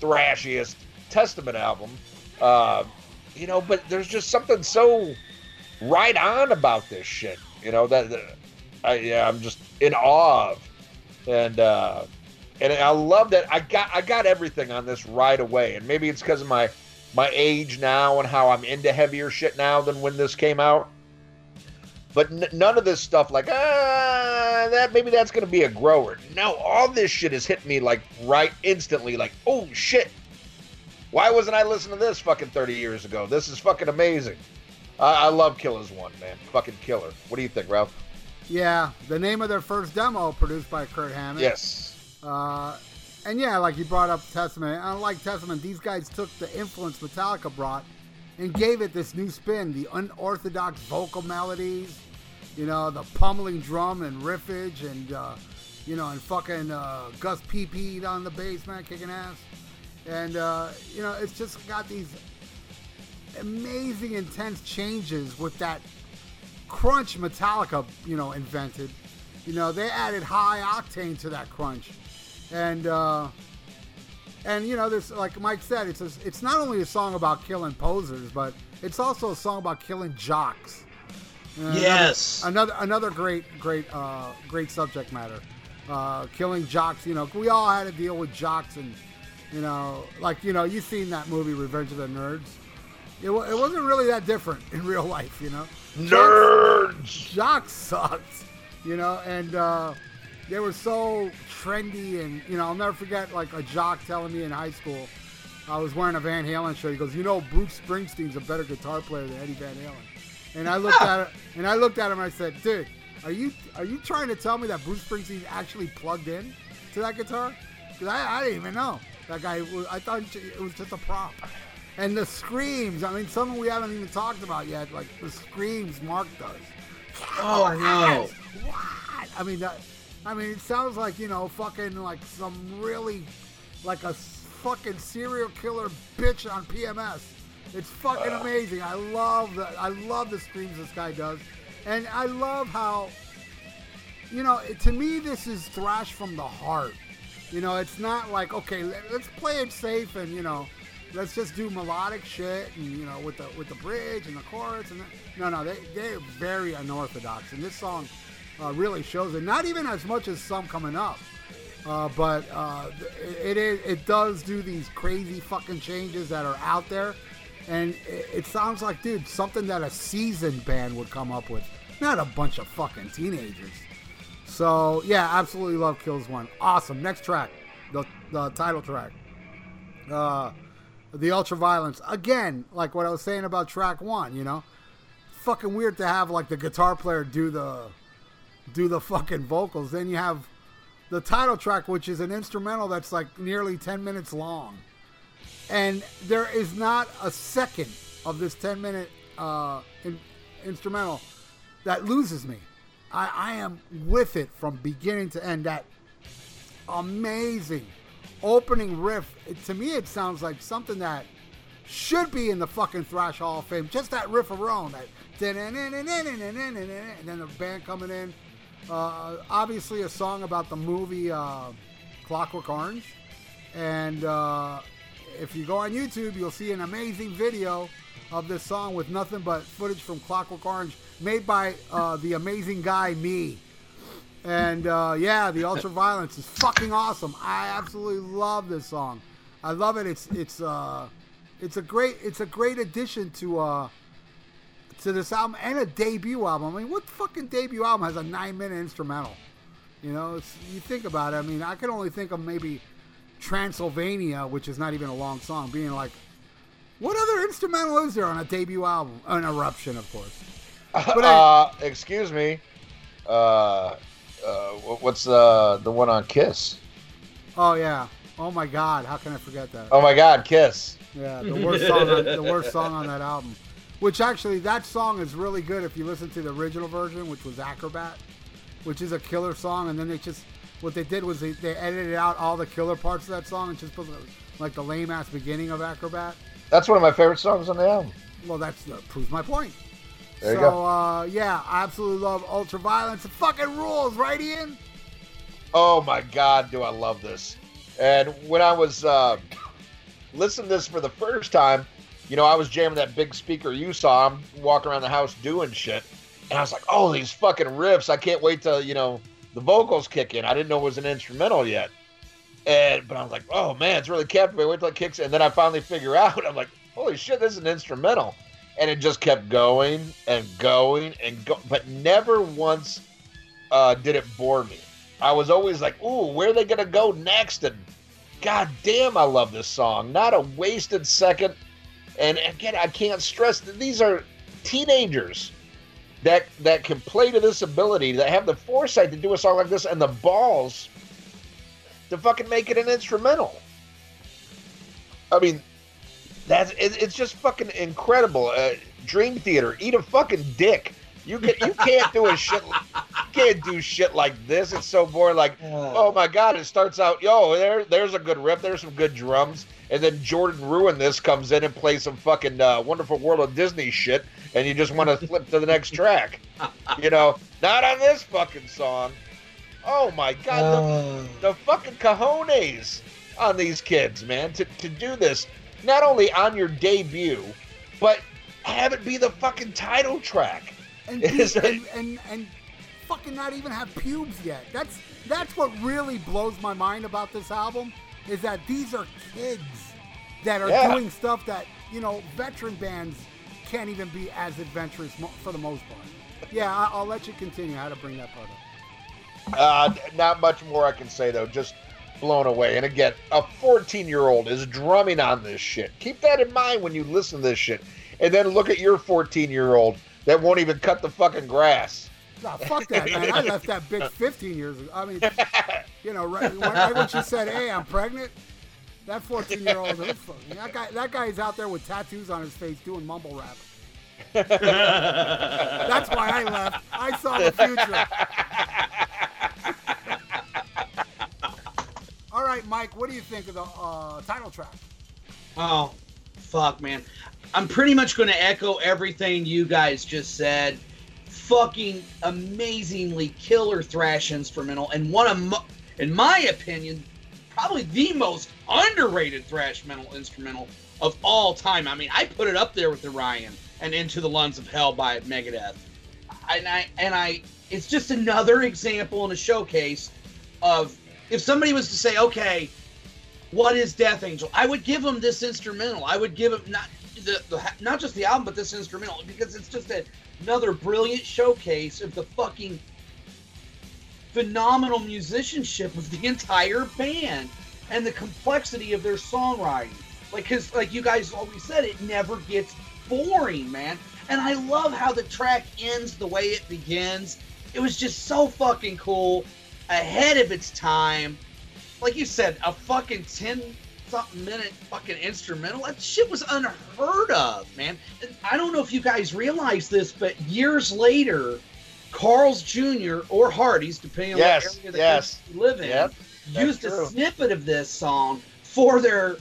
thrashiest Testament album, you know. But there's just something so right on about this shit, you know, I'm just in awe of, and I love that I got everything on this right away, and maybe it's because of my age now and how I'm into heavier shit now than when this came out. But none of this stuff like, that maybe that's going to be a grower. No, all this shit has hit me like right instantly like, oh shit. Why wasn't I listening to this fucking 30 years ago? This is fucking amazing. I love Kill Is One, man. Fucking killer. What do you think, Ralph? Yeah, the name of their first demo produced by Kurt Hammett. Yes. And yeah, like you brought up Testament. Unlike Testament, these guys took the influence Metallica brought and gave it this new spin, the unorthodox vocal melodies, you know, the pummeling drum and riffage and, you know, and fucking Gus P.P. on the bass, man, kicking ass. And, you know, it's just got these amazing, intense changes with that crunch Metallica, you know, invented. You know, they added high octane to that crunch. And you know, there's, like Mike said, it's not only a song about killing posers, but it's also a song about killing jocks. Yes. Another great subject matter. Killing jocks. You know, we all had to deal with jocks, and you know, like, you know, you've seen that movie Revenge of the Nerds. It wasn't really that different in real life, you know. Nerds. Jocks sucked, you know, and they were so trendy, and you know, I'll never forget like a jock telling me in high school, I was wearing a Van Halen shirt. He goes, "You know, Bruce Springsteen's a better guitar player than Eddie Van Halen." And I looked at it, and I looked at him, and I said, "Dude, are you trying to tell me that Bruce Springsteen actually plugged in to that guitar? Because I didn't even know that guy. I thought it was just a prop." And the screams, I mean, something we haven't even talked about yet, like the screams Mark does. Oh, no. What? I mean, it sounds like, you know, fucking like some really, like a fucking serial killer bitch on PMS. It's fucking amazing. I love the screams this guy does. And I love how, you know, to me, this is thrash from the heart. You know, it's not like, okay, let's play it safe and, you know, let's just do melodic shit, and you know, with the bridge and the chorus, and that. No, they're very unorthodox, and this song really shows it. Not even as much as some coming up, but it does do these crazy fucking changes that are out there, and it sounds like, dude, something that a seasoned band would come up with, not a bunch of fucking teenagers. So yeah, absolutely love Kills One. Awesome. Next track, the title track. The Ultraviolence. Again, like what I was saying about track one, you know, fucking weird to have like the guitar player do the fucking vocals. Then you have the title track, which is an instrumental that's like nearly 10 minutes long, and there is not a second of this 10-minute instrumental that loses me. I am with it from beginning to end. That amazing opening riff, to me, it sounds like something that should be in the fucking Thrash Hall of Fame. Just that riff alone, that, and then the band coming in. Obviously, a song about the movie Clockwork Orange. And if you go on YouTube, you'll see an amazing video of this song with nothing but footage from Clockwork Orange, made by the amazing guy me. And yeah, the Ultraviolence is fucking awesome. I absolutely love this song. I love it. It's a great addition to this album, and a debut album. I mean, what fucking debut album has a 9-minute instrumental? You know, you think about it. I mean, I can only think of maybe Transylvania, which is not even a long song, being like, what other instrumental is there on a debut album? An Eruption, of course. But excuse me. What's the one on Kiss? Oh yeah! Oh my God! How can I forget that? Oh my God, Kiss! Yeah, the worst song on that album. Which actually, that song is really good if you listen to the original version, which was Acrobat, which is a killer song. And then they just, what they did was they edited out all the killer parts of that song and just put like the lame ass beginning of Acrobat. That's one of my favorite songs on the album. Well, that proves my point. So, yeah, I absolutely love Ultraviolence. It fucking rules, right, Ian? Oh, my God, do I love this. And when I was listening to this for the first time, you know, I was jamming that big speaker you saw. I'm walking around the house doing shit. And I was like, oh, these fucking riffs. I can't wait till, you know, the vocals kick in. I didn't know it was an instrumental yet. But I was like, oh, man, it's really captivating. Wait till it kicks in. And then I finally figure out, I'm like, holy shit, this is an instrumental. And it just kept going and going and going. But never once did it bore me. I was always like, ooh, where are they going to go next? And God damn, I love this song. Not a wasted second. And again, I can't stress that these are teenagers that can play to this ability, that have the foresight to do a song like this and the balls to fucking make it an instrumental. I mean, it's just fucking incredible. Dream Theater, eat a fucking dick. You can't do shit like this. It's so boring. Like, oh my god, it starts out, yo, there's a good riff, there's some good drums, and then Jordan Ruin This comes in and plays some fucking Wonderful World of Disney shit, and you just want to flip to the next track. You know, not on this fucking song. Oh my god, the fucking cojones on these kids, man, to do this, not only on your debut, but have it be the fucking title track. And fucking not even have pubes yet. That's what really blows my mind about this album, is that these are kids that are doing stuff that, you know, veteran bands can't even be as adventurous for the most part. Yeah, I'll let you continue how to bring that part up. Not much more I can say, though. Just blown away. And again, a 14-year-old is drumming on this shit. Keep that in mind when you listen to this shit. And then look at your 14-year-old that won't even cut the fucking grass. Nah, fuck that, man. I left that bitch 15 years ago. I mean, you know, right when she said, hey, I'm pregnant, that 14-year-old, that guy's out there with tattoos on his face doing mumble rap. That's why I left. I saw the future. All right, Mike, what do you think of the title track? Oh, fuck, man. I'm pretty much going to echo everything you guys just said. Fucking amazingly killer thrash instrumental, and one of, in my opinion, probably the most underrated thrash metal instrumental of all time. I mean, I put it up there with Orion and Into the Lungs of Hell by Megadeth. And it's just another example in a showcase of, if somebody was to say, okay, what is Death Angel? I would give them this instrumental. I would give them not just the album, but this instrumental, because it's just another brilliant showcase of the fucking phenomenal musicianship of the entire band and the complexity of their songwriting. Like, because, like you guys always said, it never gets boring, man. And I love how the track ends the way it begins. It was just so fucking cool, ahead of its time. Like you said, a fucking 10-something minute fucking instrumental. That shit was unheard of, man. I don't know if you guys realize this, but years later, Carl's Jr. or Hardy's, depending on what area that you live in, used a snippet of this song for their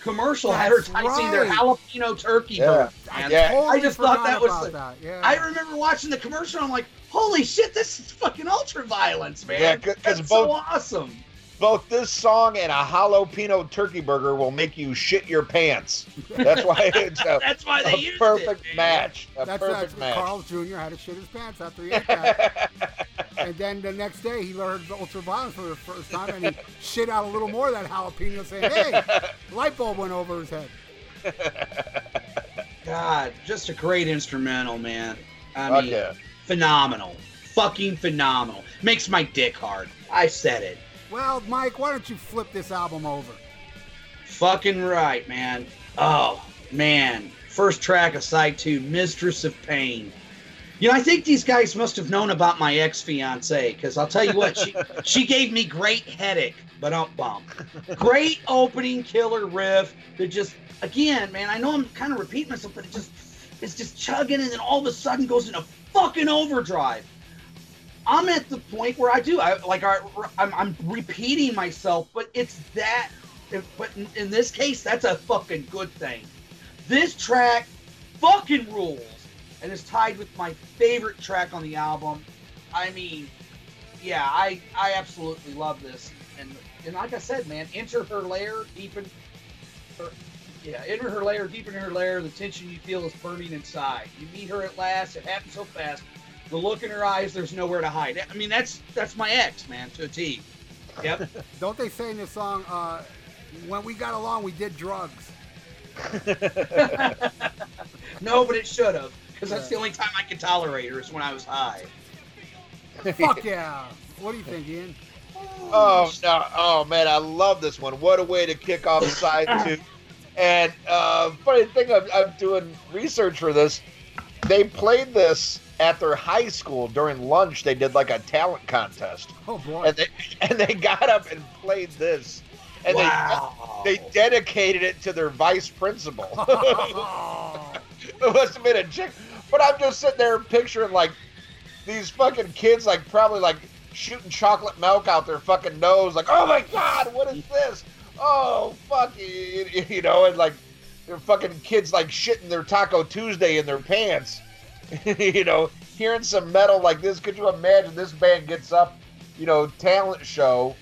commercial advertising, their jalapeno turkey burger. I just thought that was... I remember watching the commercial, I'm like, holy shit, this is fucking Ultraviolence, man. Yeah, that's so awesome. Both this song and a jalapeno turkey burger will make you shit your pants. That's why it's a perfect match. Carl Jr. had to shit his pants after he ate that. And then the next day, he learned Ultraviolence for the first time, and he shit out a little more of that jalapeno, saying, hey, light bulb went over his head. God, just a great instrumental, man. I mean, phenomenal. Fucking phenomenal. Makes my dick hard. I said it. Well, Mike, why don't you flip this album over? Fucking right, man. Oh, man. First track of Side 2, Mistress of Pain. You know, I think these guys must have known about my ex-fiancée, because I'll tell you what, she gave me great headache, but don't bump. Great opening killer riff that just, again, man, I know I'm kind of repeating myself, but it's just chugging, and then all of a sudden goes into fucking overdrive. I'm at the point where I'm repeating myself, but in this case, that's a fucking good thing. This track fucking rules, and is tied with my favorite track on the album. I mean, yeah, I absolutely love this, and like I said, man, enter her lair, deepen her lair, the tension you feel is burning inside. You meet her at last, it happens so fast. The look in her eyes, there's nowhere to hide. I mean, that's my ex, man, to a T. Yep. Don't they say in this song, when we got along, we did drugs? No, but it should have, because that's the only time I could tolerate her is when I was high. Fuck yeah. What do you think, Ian? Oh, man, I love this one. What a way to kick off Side 2. And funny thing, I'm doing research for this. They played this at their high school during lunch, they did like a talent contest. Oh boy! And they got up and played this, and wow. they dedicated it to their vice principal. Oh. It must have been a chick. But I'm just sitting there picturing like these fucking kids, like probably like shooting chocolate milk out their fucking nose, like, oh my god, what is this? Oh fuck, you know, and like their fucking kids like shitting their Taco Tuesday in their pants. You know, hearing some metal like this, could you imagine this band gets up, you know, talent show,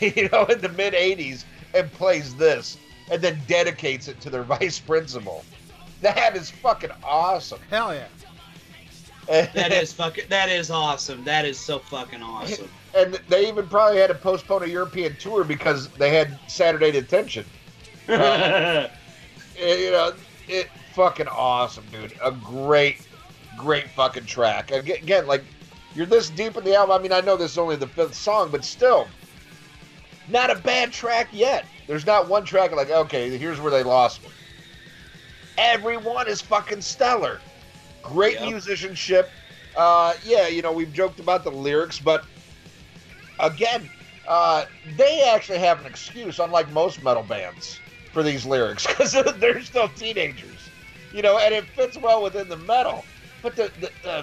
you know, in the mid-'80s and plays this and then dedicates it to their vice principal? That is fucking awesome. Hell yeah. That is awesome. That is so fucking awesome. And they even probably had to postpone a European tour because they had Saturday detention. You know, it fucking awesome, dude. A great fucking track. Again, like, you're this deep in the album. I mean, I know this is only the 5th song, but still, not a bad track yet. There's not one track like, okay, here's where they lost me. Everyone is fucking stellar. Great musicianship. Yeah, you know, we've joked about the lyrics, but again, they actually have an excuse, unlike most metal bands, for these lyrics, because they're still teenagers. You know, and it fits well within the metal. But the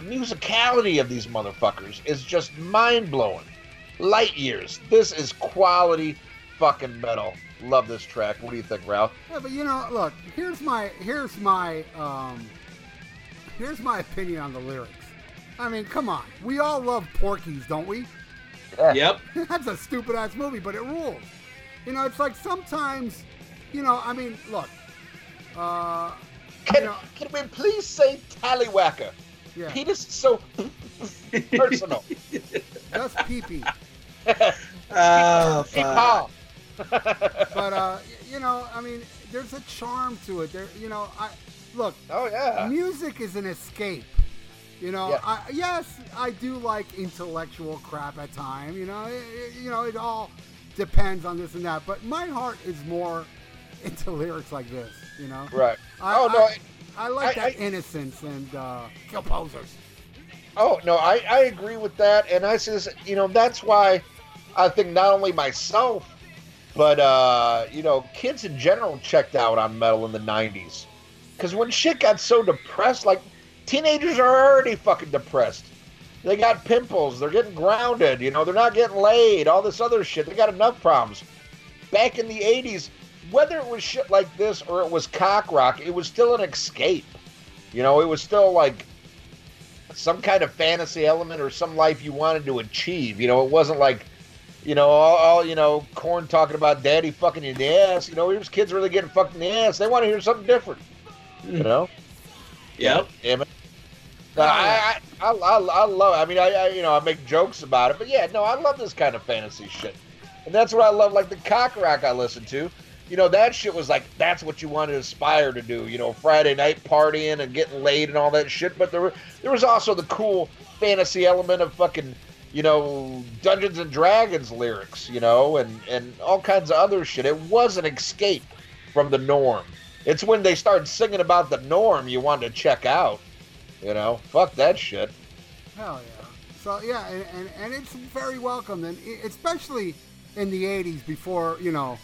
musicality of these motherfuckers is just mind-blowing. Light years. This is quality fucking metal. Love this track. What do you think, Ralph? Yeah, but you know, look, here's my opinion on the lyrics. I mean, come on. We all love Porky's, don't we? Yep. That's a stupid-ass movie, but it rules. You know, it's like sometimes, you know, I mean, look. Can we please say tallywhacker? Yeah. Penis is so personal. Just pee-pee. Oh, fuck. But, you know, I mean, there's a charm to it. There, you know, look. Oh, yeah. Music is an escape. You know, yeah. I do like intellectual crap at times. You know, it all depends on this and that. But my heart is more into lyrics like this. You know, right? I like that innocence and composers. Oh no, I agree with that, and I says, you know, that's why I think not only myself, but you know, kids in general checked out on metal in the '90s, because when shit got so depressed, like teenagers are already fucking depressed. They got pimples, they're getting grounded, you know, they're not getting laid, all this other shit. They got enough problems. Back in the '80s. Whether it was shit like this or it was cock rock, it was still an escape. You know, it was still like some kind of fantasy element or some life you wanted to achieve. You know, it wasn't like, you know, all you know, Korn talking about daddy fucking you in the ass. You know, here's kids really getting fucked in the ass. They want to hear something different. You know? Yep. Damn it. I love it. I mean, I you know, I make jokes about it. But yeah, no, I love this kind of fantasy shit. And that's what I love, like the cock rock I listen to. You know, that shit was like, that's what you wanted to aspire to do. You know, Friday night partying and getting laid and all that shit. But there was also the cool fantasy element of fucking, you know, Dungeons and Dragons lyrics, you know, and all kinds of other shit. It was an escape from the norm. It's when they started singing about the norm you wanted to check out. You know, fuck that shit. Hell yeah. So, yeah, and it's very welcome, and especially in the 80s before, you know,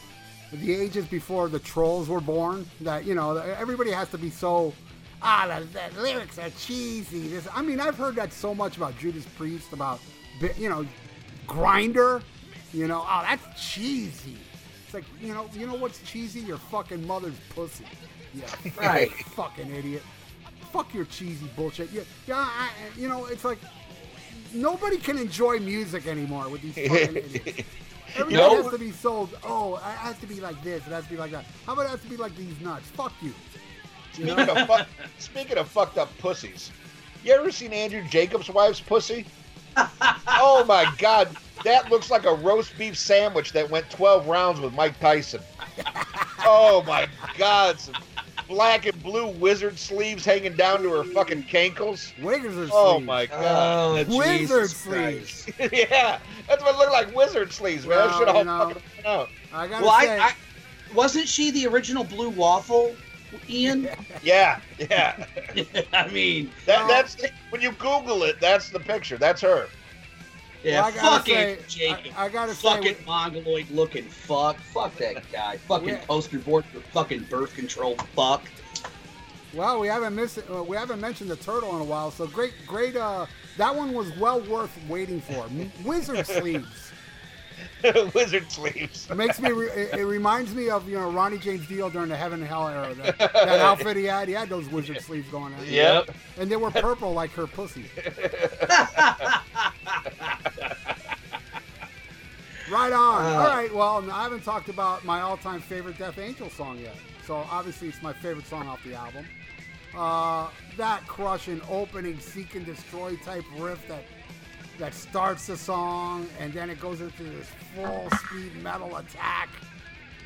the ages before the trolls were born, that, you know, everybody has to be so, the lyrics are cheesy. I mean, I've heard that so much about Judas Priest, about, you know, Grinder, you know, oh, that's cheesy. It's like, you know what's cheesy? Your fucking mother's pussy. Yeah, right. Fucking idiot. Fuck your cheesy bullshit. Yeah, you know, it's like, nobody can enjoy music anymore with these fucking idiots. Everything has to be sold. Oh, it has to be like this. It has to be like that. How about it has to be like these nuts? Fuck you. Speaking of fucked up pussies, you ever seen Andrew Jacobs' wife's pussy? Oh, my God. That looks like a roast beef sandwich that went 12 rounds with Mike Tyson. Oh, my God. Some black and blue wizard sleeves hanging down to her fucking cankles. Wizard sleeves. Oh, my God. Oh, wizard sleeves. Yeah. That's what it looked like, wizard sleeves, man. That shit all fucking out. I gotta say, wasn't she the original Blue Waffle? Ian? Yeah, yeah. I mean, that's when you Google it, that's the picture. That's her. Yeah, well, fucking Jacob. I gotta fucking mongoloid looking fuck. Fuck that guy. Fucking poster board for fucking birth control. Fuck. Well, we haven't mentioned the turtle in a while, so great. That one was well worth waiting for. Wizard sleeves. Wizard sleeves. It makes me. It reminds me of Ronnie James Dio during the Heaven and Hell era. That outfit he had. He had those wizard sleeves going on. Yep. And they were purple like her pussy. Right on. All right. Well, I haven't talked about my all-time favorite Death Angel song yet. So obviously, it's my favorite song off the album. That crushing opening seek and destroy type riff that starts the song, and then it goes into this full speed metal attack,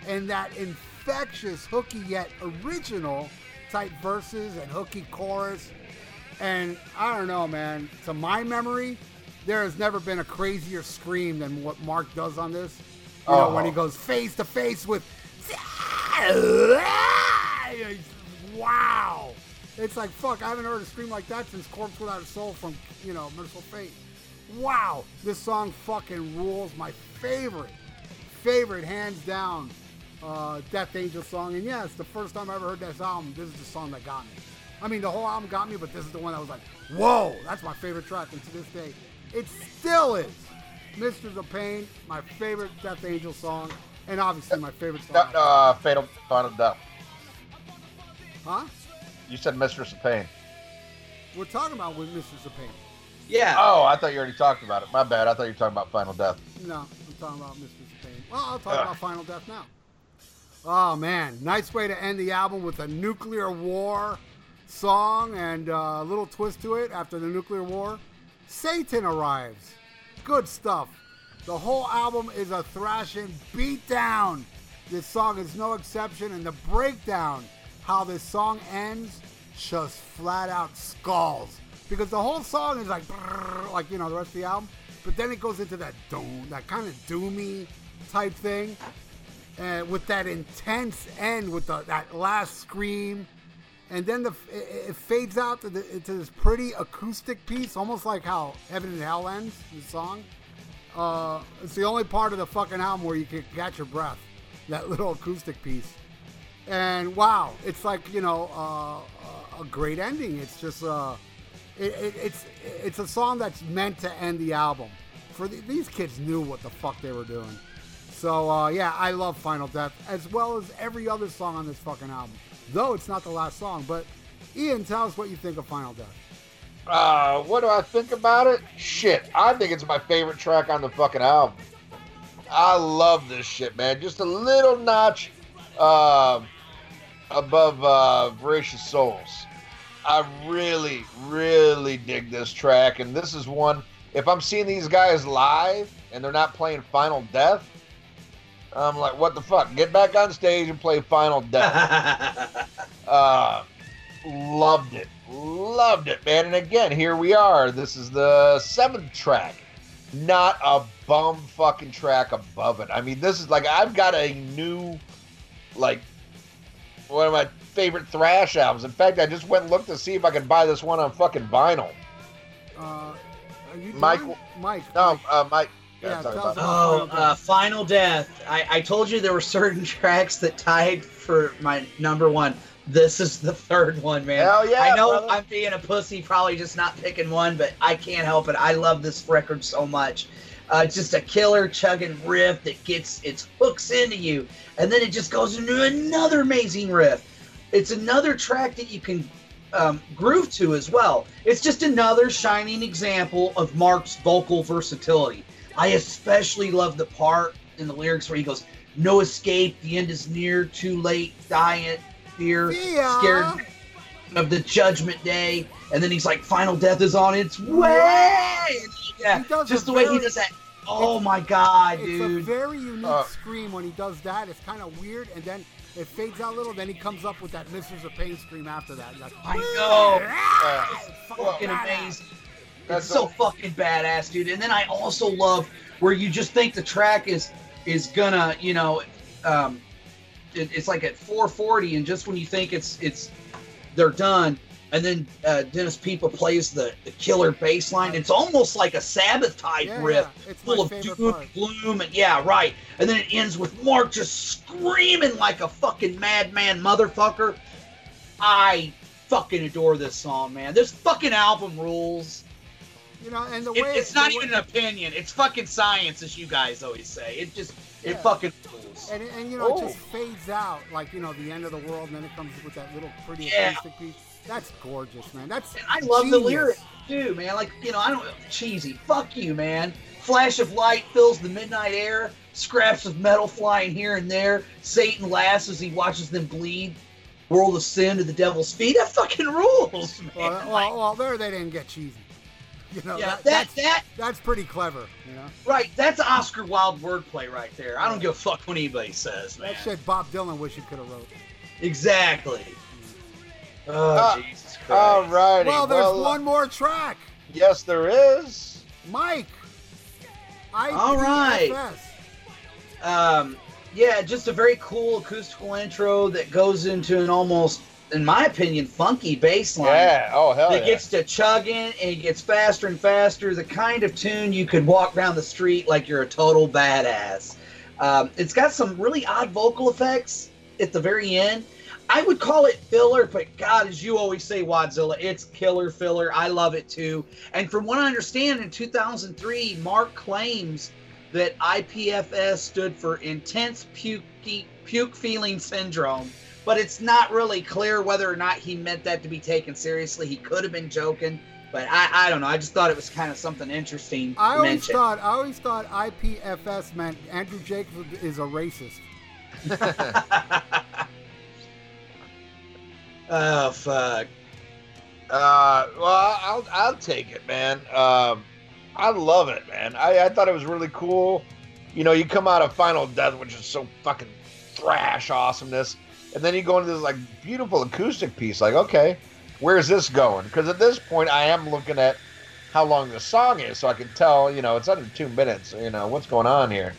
and that infectious hooky yet original type verses and hooky chorus. And I don't know, man, to my memory, there has never been a crazier scream than what Mark does on this, you know, when he goes face to face with wow. It's like, fuck, I haven't heard a scream like that since Corpse Without a Soul from, Mercyful Fate. Wow, this song fucking rules. My favorite, hands down, Death Angel song. And yes, the first time I ever heard this album, this is the song that got me. I mean, the whole album got me, but this is the one that was like, whoa, that's my favorite track. And to this day, it still is. Mistress of Pain, my favorite Death Angel song, and obviously my favorite song. Fatal Final Death. Huh? You said Mistress of Pain. We're talking about with Mistress of Pain. Yeah. Oh, I thought you already talked about it. My bad. I thought you were talking about Final Death. No, I'm talking about Mistress of Pain. Well, I'll talk about Final Death now. Oh, man. Nice way to end the album with a nuclear war song and a little twist to it after the nuclear war. Satan arrives. Good stuff. The whole album is a thrashing beatdown. This song is no exception, and the breakdown, how this song ends, just flat out skulls. Because the whole song is like the rest of the album. But then it goes into that doom, that kind of doomy type thing. And with that intense end with that last scream. And then it fades out to this pretty acoustic piece, almost like how Heaven and Hell ends, the song. It's the only part of the fucking album where you can catch your breath, that little acoustic piece. And wow, it's like, a great ending. It's just... It's a song that's meant to end the album. For these kids knew what the fuck they were doing. So, I love Final Death, as well as every other song on this fucking album. Though it's not the last song, but Ian, tell us what you think of Final Death. What do I think about it? Shit, I think it's my favorite track on the fucking album. I love this shit, man. Just a little notch above Voracious Souls. I really, really dig this track, and this is one, if I'm seeing these guys live and they're not playing Final Death, I'm like, what the fuck? Get back on stage and play Final Death. Loved it, man. And again, here we are. This is the 7th track. Not a bum fucking track above it. I mean, this is like, I've got a new, one of my favorite thrash albums. In fact, I just went and looked to see if I could buy this one on fucking vinyl. Mike. Yeah, Final Death. I told you there were certain tracks that tied for my number one. This is the 3rd one, man. Hell yeah, I know, brother. I'm being a pussy, probably just not picking one, but I can't help it. I love this record so much. Just a killer chugging riff that gets its hooks into you, and then it just goes into another amazing riff. It's another track that you can groove to as well. It's just another shining example of Mark's vocal versatility. I especially love the part in the lyrics where he goes, "No escape, the end is near, too late, dying, fear, scared of the judgment day." And then he's like, "Final death is on its way." Yeah, just the way he does that. Oh my god, dude! It's a very unique scream when he does that. It's kind of weird, and then it fades out a little. Then he comes up with that Mistress of Pain scream after that. Like, I know. It's fucking amazing. It's so fucking badass, dude. And then I also love where you just think the track is gonna it's like at 4:40, and just when you think it's they're done, and then Dennis Pepa plays the killer bass line. It's almost like a Sabbath type riff, full of doom and gloom, and and then it ends with Mark just screaming like a fucking madman motherfucker. I fucking adore this song, man. This fucking album rules. You know, and the way it's not even an opinion, it's fucking science, as you guys always say. It just it fucking rules. And you know, it just fades out, like, you know, the end of the world, and then it comes with that little pretty acoustic piece. That's gorgeous, man. That's and I love the lyrics too, man. Like, you know, I don't cheesy. Fuck you, man. Flash of light fills the midnight air. Scraps of metal flying here and there. Satan laughs as he watches them bleed. World of sin to the devil's feet. That fucking rules, man. Well, there they didn't get cheesy. You know, that's pretty clever. You know? Right. That's Oscar Wilde wordplay right there. I don't give a fuck what anybody says, man. That shit Bob Dylan wish he could have wrote. Exactly. Oh, Jesus Christ. All righty. Well, there's one more track. Yes, there is. Mike. All right. Yeah, just a very cool acoustical intro that goes into an almost, in my opinion, funky bass line. Yeah, oh, hell yeah. It gets to chugging, and it gets faster and faster. The kind of tune you could walk down the street like you're a total badass. It's got some really odd vocal effects at the very end. I would call it filler, but God, as you always say, Wadzilla, it's killer filler. I love it too. And from what I understand, in 2003, Mark claims that IPFS stood for intense puke feeling syndrome, but it's not really clear whether or not he meant that to be taken seriously. He could have been joking, but I don't know. I just thought it was kind of something interesting. I always thought IPFS meant Andrew Jacobs is a racist. Oh, fuck. Well, I'll take it, man. I love it, man. I thought it was really cool. You know, you come out of Final Death, which is so fucking thrash awesomeness, and then you go into this, like, beautiful acoustic piece. Like, okay, where's this going? Because at this point, I am looking at how long the song is, so I can tell, you know, it's under 2 minutes. You know, what's going on here?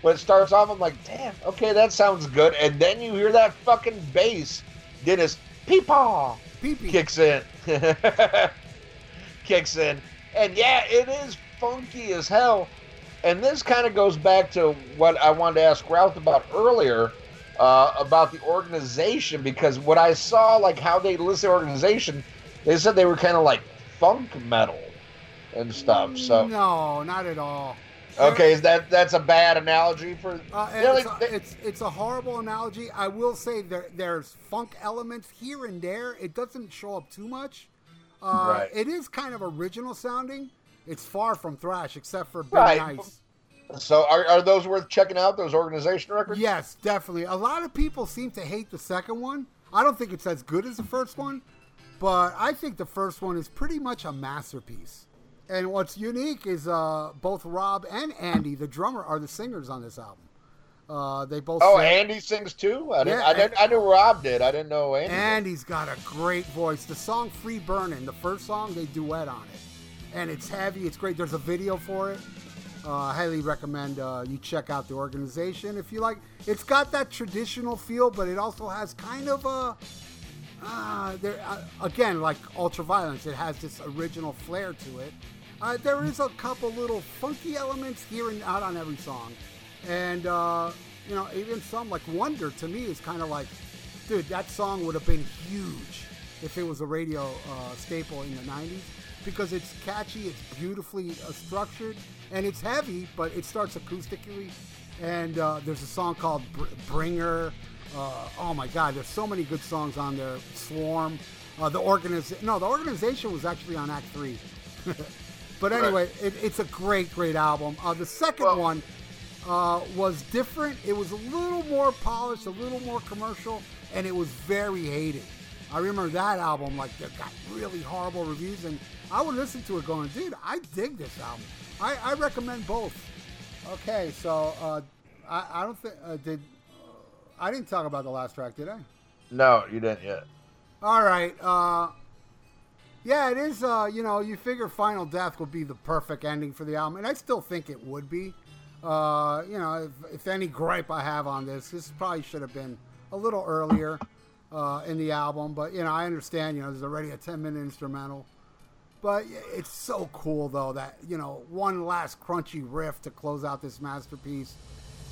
When it starts off, I'm like, damn, okay, that sounds good. And then you hear that fucking bass. Dennis Peepaw kicks in. And yeah, it is funky as hell. And this kind of goes back to what I wanted to ask Ralph about earlier, about the organization. Because what I saw, like how they listed the organization, they said they were kind of like funk metal and stuff. So no, not at all. Okay, is that's a bad analogy for... it's a horrible analogy. I will say there's funk elements here and there. It doesn't show up too much. Right. It is kind of original sounding. It's far from thrash, except for Big Nice. So are those worth checking out, those organization records? Yes, definitely. A lot of people seem to hate the second one. I don't think it's as good as the first one, but I think the first one is pretty much a masterpiece. And what's unique is both Rob and Andy, the drummer, are the singers on this album. They both. Oh, sing. Andy sings too? I knew Rob did. I didn't know Andy. Andy's got a great voice. The song "Free Burnin'," the first song, they duet on it, and it's heavy. It's great. There's a video for it. I highly recommend you check out the organization if you like. It's got that traditional feel, but it also has kind of a. Again, like Ultraviolence, it has this original flair to it. There is a couple little funky elements here and out on every song. And, you know, even some, like Wonder, to me, is kind of like, dude, that song would have been huge if it was a radio staple in the 90s. Because it's catchy, it's beautifully structured, and it's heavy, but it starts acoustically. And there's a song called Bringer. Oh my God, there's so many good songs on there. Swarm. The organization was actually on Act 3. But anyway, it's a great, great album. The second one was different. It was a little more polished, a little more commercial, and it was very hated. I remember that album, like, it got really horrible reviews, and I would listen to it going, dude, I dig this album. I recommend both. Okay, so I don't think... I didn't talk about the last track, did I? No, you didn't yet. All right. Yeah, it is, you know, you figure Final Death would be the perfect ending for the album, and I still think it would be. You know, if any gripe I have on this probably should have been a little earlier in the album. But, you know, I understand, you know, there's already a 10-minute instrumental. But it's so cool, though, that, you know, one last crunchy riff to close out this masterpiece.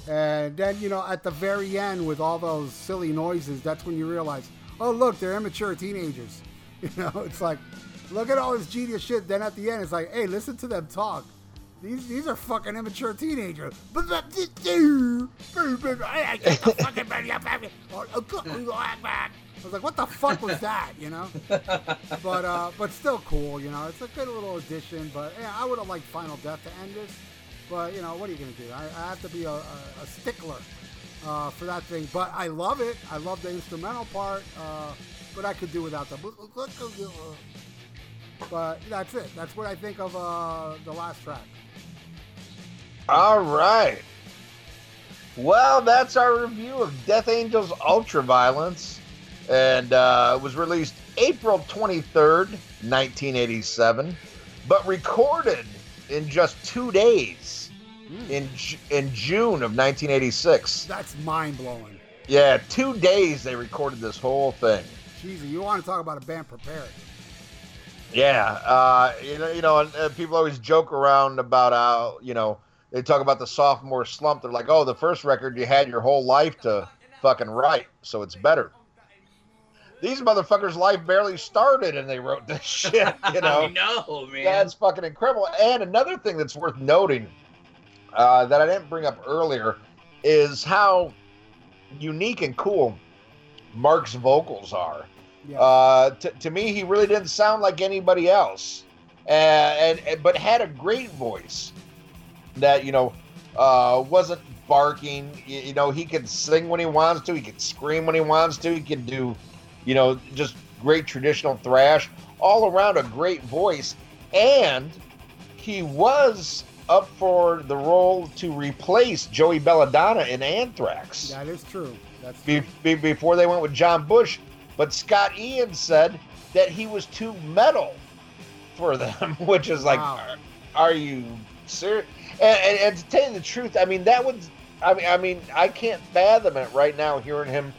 And then, you know, at the very end with all those silly noises, that's when you realize, oh, look, they're immature teenagers. You know, it's like, look at all this genius shit. Then at the end, it's like, hey, listen to them talk. These are fucking immature teenagers. I was like, what the fuck was that, you know? But still cool, you know. It's a good little addition. But yeah, I would have liked Final Death to end this. But, you know, what are you going to do? I have to be a stickler for that thing. But I love it. I love the instrumental part. But I could do without them. But that's it. That's what I think of the last track. All right. Well, that's our review of Death Angel's Ultraviolence. And it was released April 23rd, 1987. But recorded in just 2 days in June of 1986. That's mind-blowing. Yeah, 2 days they recorded this whole thing. Jeez, you want to talk about a band prepared. Yeah, you know, and people always joke around about how, you know, they talk about the sophomore slump. They're like, oh, the first record you had your whole life to fucking write, so it's better. These motherfuckers' life barely started, and they wrote this shit, you know? I know, man. That's fucking incredible. And another thing that's worth noting that I didn't bring up earlier is how unique and cool Mark's vocals are. Yeah. To me, he really didn't sound like anybody else, but had a great voice that, you know, wasn't barking. You know, he could sing when he wants to. He could scream when he wants to. He could do... You know, just great traditional thrash, all around a great voice. And he was up for the role to replace Joey Belladonna in Anthrax. That is true. That's true. Before they went with John Bush. But Scott Ian said that he was too metal for them, which is like, wow. Are you serious? And to tell you the truth, I mean, that was, I mean, I can't fathom it right now hearing him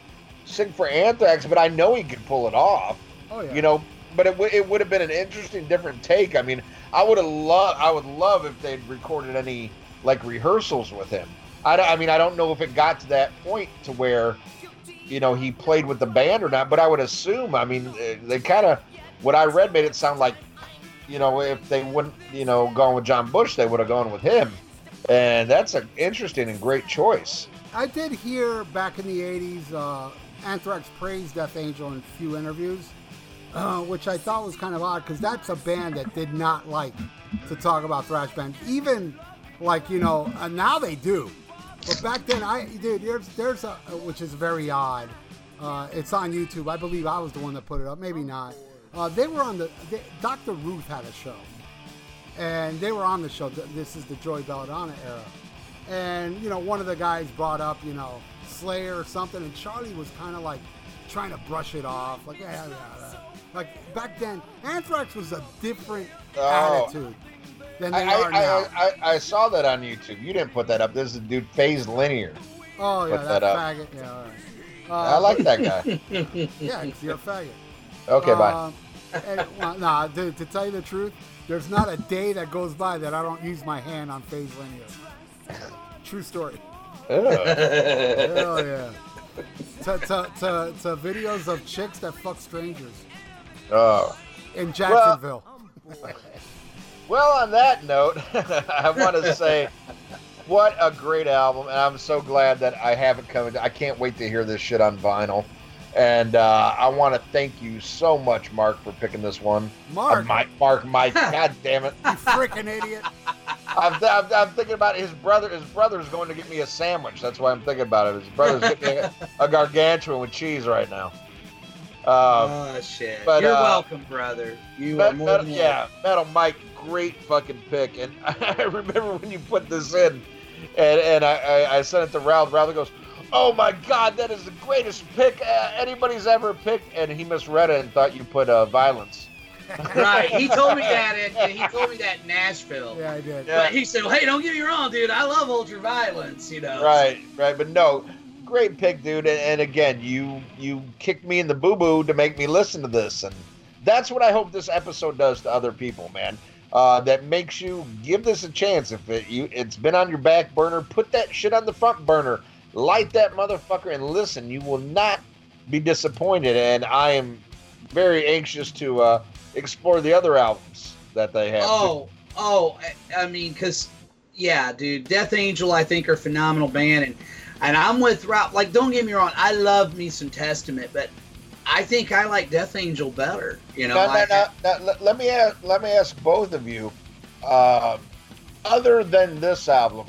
sing for Anthrax, but I know he could pull it off. Oh, yeah. You know, but it would have been an interesting, different take. I mean, I would love if they'd recorded any like rehearsals with him. I mean, I don't know if it got to that point to where, you know, he played with the band or not, but I would assume. I mean, they kind of, what I read made it sound like, you know, if they wouldn't, you know, gone with John Bush, they would have gone with him, and that's an interesting and great choice. I did hear back in the '80s. Anthrax praised Death Angel in a few interviews, which I thought was kind of odd because that's a band that did not like to talk about thrash bands. Even like, you know, now they do, but back then there's a which is very odd. It's on YouTube. I believe I was the one that put it up. Maybe not. They were on Dr. Ruth had a show, and they were on the show. This is the Joey Belladonna era, and you know one of the guys brought up, you know, Slayer or something, and Charlie was kind of like trying to brush it off, like yeah. Like back then, Anthrax was a different attitude than they are now. I saw that on YouTube. You didn't put that up. This is a dude, FaZe Linear. Oh yeah, that faggot. Yeah, all right. I like that guy. Yeah, because you're a faggot. Okay, bye. Dude, to tell you the truth, there's not a day that goes by that I don't use my hand on FaZe Linear. True story. Hell yeah. To videos of chicks that fuck strangers. Oh. In Jacksonville. Well, on that note, I want to say what a great album, and I'm so glad that I have it coming. I can't wait to hear this shit on vinyl. And I want to thank you so much, Mark, for picking this one. Mark, God damn it. You freaking idiot. I'm thinking about his brother. His brother's going to get me a sandwich. That's why I'm thinking about it. His brother's getting me a gargantuan with cheese right now. Oh, shit. But, you're welcome, brother. You are more than welcome. Yeah, Metal Mike, great fucking pick. And I remember when you put this in, and I sent it to Ralph. Ralph goes, oh, my God, that is the greatest pick anybody's ever picked. And he misread it and thought you put Violence. Right. He told me that. He told me that in Nashville. Yeah, I did. Yeah. But he said, well, "Hey, don't get me wrong, dude. I love Ultraviolence, you know." Right. Right. But no, great pick, dude. And again, you kicked me in the boo boo to make me listen to this, and that's what I hope this episode does to other people, man. That makes you give this a chance. If it's been on your back burner, put that shit on the front burner. Light that motherfucker and listen. You will not be disappointed. And I am very anxious to explore the other albums that they have. Oh, I mean, because, yeah, dude, Death Angel, I think, are a phenomenal band. And I'm with Rob. Like, don't get me wrong. I love me some Testament, but I think I like Death Angel better. You know. Now, let me ask both of you. Other than this album,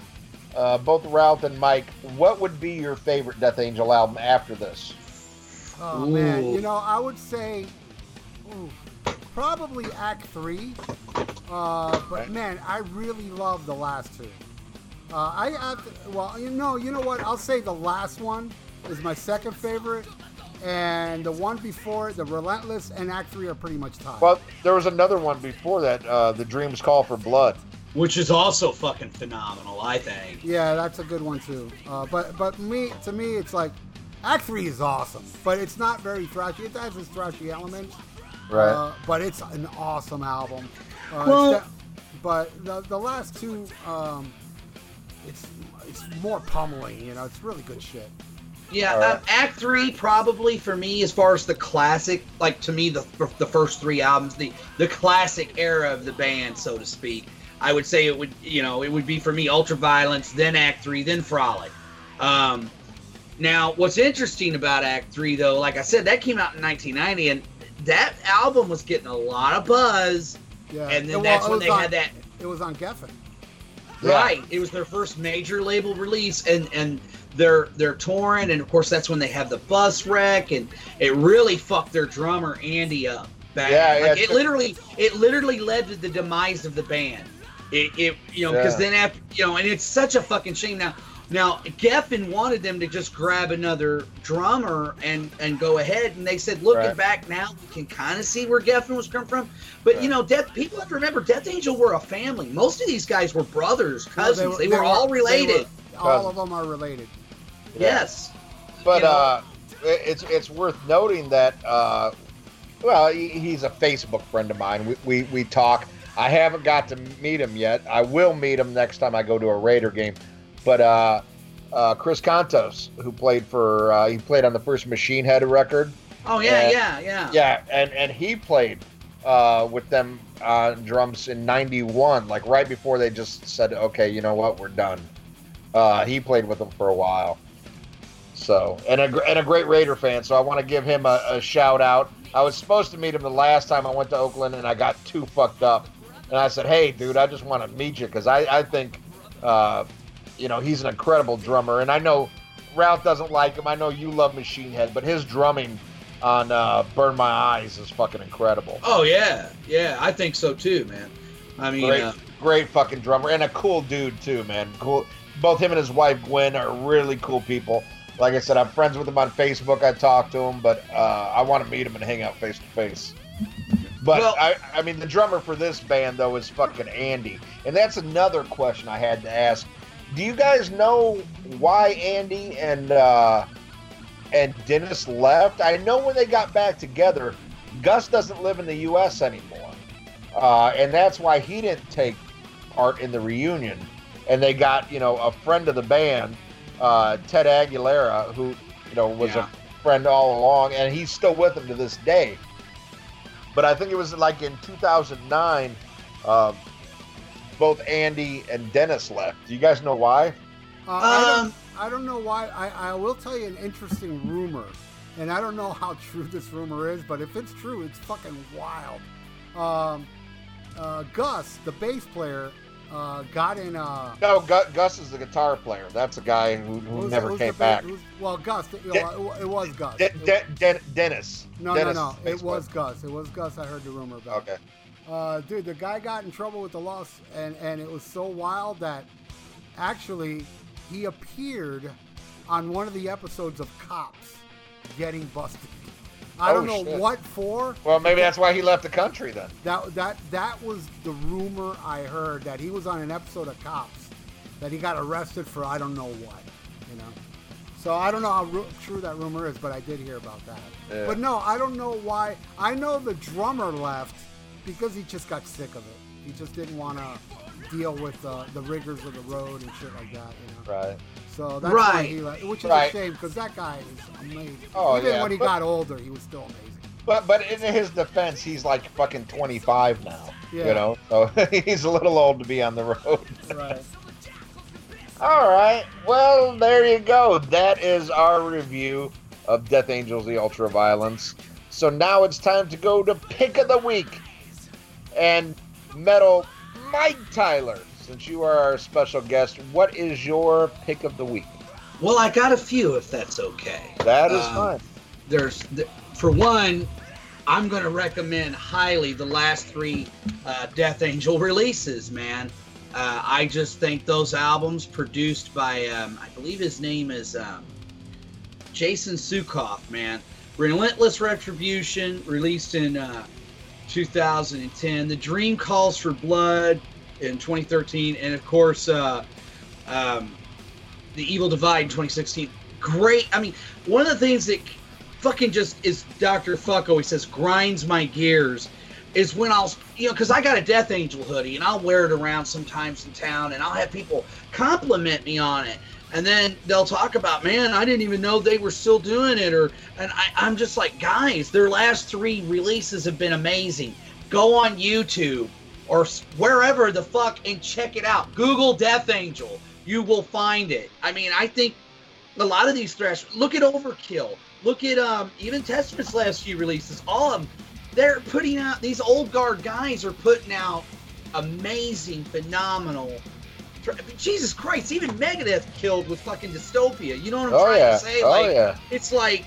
both Ralph and Mike, what would be your favorite Death Angel album after this? Oh, man. You know, I would say probably Act 3. But, man, I really love the last two. I have to, well, you know what? I'll say the last one is my second favorite. And the one before, the Relentless and Act 3 are pretty much tied. Well, there was another one before that, The Dreams Call for Blood. Which is also fucking phenomenal, I think. Yeah, that's a good one, too. But to me, it's like, Act 3 is awesome, but it's not very thrashy. It has its thrashy elements, right? But it's an awesome album. But the last two, it's more pummeling. You know, it's really good shit. Yeah, right. Act 3 probably for me, as far as the classic, like to me, the first three albums, the classic era of the band, so to speak. I would say it would be for me Ultraviolence, then Act 3, then Frolic. Now, what's interesting about Act 3, though, like I said, that came out in 1990, and that album was getting a lot of buzz, and then that's when they had that. It was on Geffen. Right. Yeah. It was their first major label release, and they're touring, and, of course, that's when they have the bus wreck, and it really fucked their drummer, Andy, up. It literally led to the demise of the band. Because then it's such a fucking shame now. Now, Geffen wanted them to just grab another drummer and go ahead, and they said, looking back now, we can kind of see where Geffen was coming from. But, people have to remember, Death Angel were a family. Most of these guys were brothers, cousins. They were all related. All of them are related. Yeah. Yes. But it's worth noting that, he's a Facebook friend of mine. We talk. I haven't got to meet him yet. I will meet him next time I go to a Raider game. But Chris Kantos, who played on the first Machine Head record. Oh yeah, and, yeah. Yeah, and he played with them on drums in '91, like right before they just said, "Okay, you know what, we're done." He played with them for a while. So and a great Raider fan, so I want to give him a shout out. I was supposed to meet him the last time I went to Oakland, and I got too fucked up. And I said, "Hey, dude, I just want to meet you because I think." He's an incredible drummer, and I know Ralph doesn't like him. I know you love Machine Head, but his drumming on Burn My Eyes is fucking incredible. Oh, yeah, I think so too, man. I mean, great fucking drummer, and a cool dude too, man. Cool. Both him and his wife, Gwen, are really cool people. Like I said, I'm friends with him on Facebook. I talk to him, but I want to meet him and hang out face to face. But, I mean, the drummer for this band, though, is fucking Andy. And that's another question I had to ask. Do you guys know why Andy and Dennis left? I know when they got back together, Gus doesn't live in the U.S. anymore, and that's why he didn't take part in the reunion. And they got a friend of the band, Ted Aguilera, who was a friend all along, and he's still with them to this day. But I think it was like in 2009. Both Andy and Dennis left. Do you guys know why? I don't know why. I will tell you an interesting rumor, and I don't know how true this rumor is, but if it's true, it's fucking wild. Gus, the bass player, got in a... No, Gus is the guitar player. That's a guy who never came back. It was Gus. Dennis. No. It was Gus. It was Gus I heard the rumor about. Okay. Dude, the guy got in trouble with the law, and it was so wild that actually he appeared on one of the episodes of Cops getting busted. I don't know what for. Well, maybe that's why he left the country then. That was the rumor I heard, that he was on an episode of Cops, that he got arrested for I don't know what, you know. So I don't know how true that rumor is, but I did hear about that. Yeah. But no, I don't know why. I know the drummer left because he just got sick of it. He just didn't want to deal with the rigors of the road and shit like that, you know. Right. So that's why he left, which is a shame, because that guy is amazing. Oh, even when he got older, he was still amazing. But in his defense, he's like fucking 25 now, you know? So he's a little old to be on the road. Right. All right. Well, there you go. That is our review of Death Angels, the Ultra Violence. So now it's time to go to Pick of the Week. And Metal Mike Tyler, since you are our special guest, what is your Pick of the Week? Well, I got a few, if that's okay. That is fine. For one, I'm going to recommend highly the last three Death Angel releases, man. I just think those albums produced by, I believe his name is Jason Sukoff, man. Relentless Retribution, released in 2010. The Dream Calls for Blood in 2013. And, of course, The Evil Divide in 2016. Great. I mean, one of the things that fucking just is Dr. Fuck always says grinds my gears is when I'll, because I got a Death Angel hoodie and I'll wear it around sometimes in town and I'll have people compliment me on it. And then they'll talk about, man, I didn't even know they were still doing it. And I'm just like, guys, their last three releases have been amazing. Go on YouTube or wherever the fuck and check it out. Google Death Angel. You will find it. I mean, I think a lot of these thrash, look at Overkill. Look at even Testament's last few releases. All of them. They're putting out, these old guard guys are putting out amazing, phenomenal, Jesus Christ, even Megadeth killed with fucking Dystopia. You know what I'm trying to say? It's like,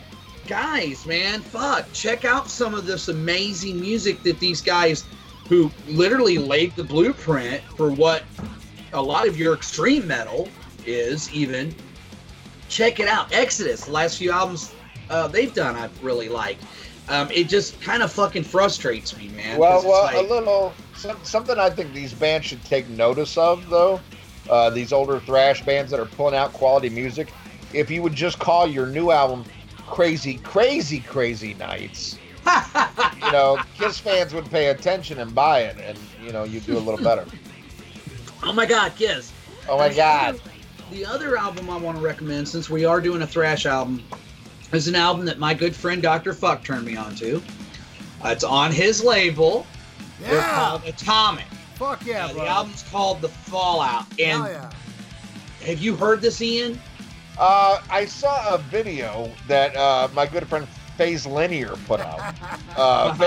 guys, man, fuck, check out some of this amazing music that these guys who literally laid the blueprint for what a lot of your extreme metal is, even. Check it out. Exodus, the last few albums they've done I've really liked. It just kind of fucking frustrates me, man. Well, like, something I think these bands should take notice of, though, these older thrash bands that are pulling out quality music, if you would just call your new album Crazy, Crazy, Crazy Nights, you know, KISS fans would pay attention and buy it, and, you know, you'd do a little better. Oh, my God, KISS. Oh, my God. The other album I want to recommend, since we are doing a thrash album, is an album that my good friend Dr. Fuck turned me on to. It's on his label. Yeah. They're called Atomic. Fuck yeah, bro. The album's called The Fallout. And have you heard this, Ian? I saw a video that my good friend FaZe Linear put out.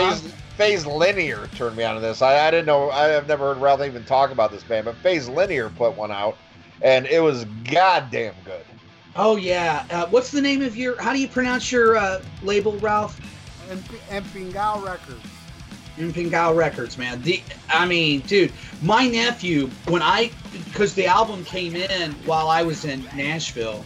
FaZe Linear turned me on to this. I didn't know. I have never heard Ralph even talk about this band, but FaZe Linear put one out, and it was goddamn good. Oh, yeah. What's the name of your... How do you pronounce your label, Ralph? Empingao Records. Empingao Records, man. I mean, dude, my nephew, when I... Because the album came in while I was in Nashville,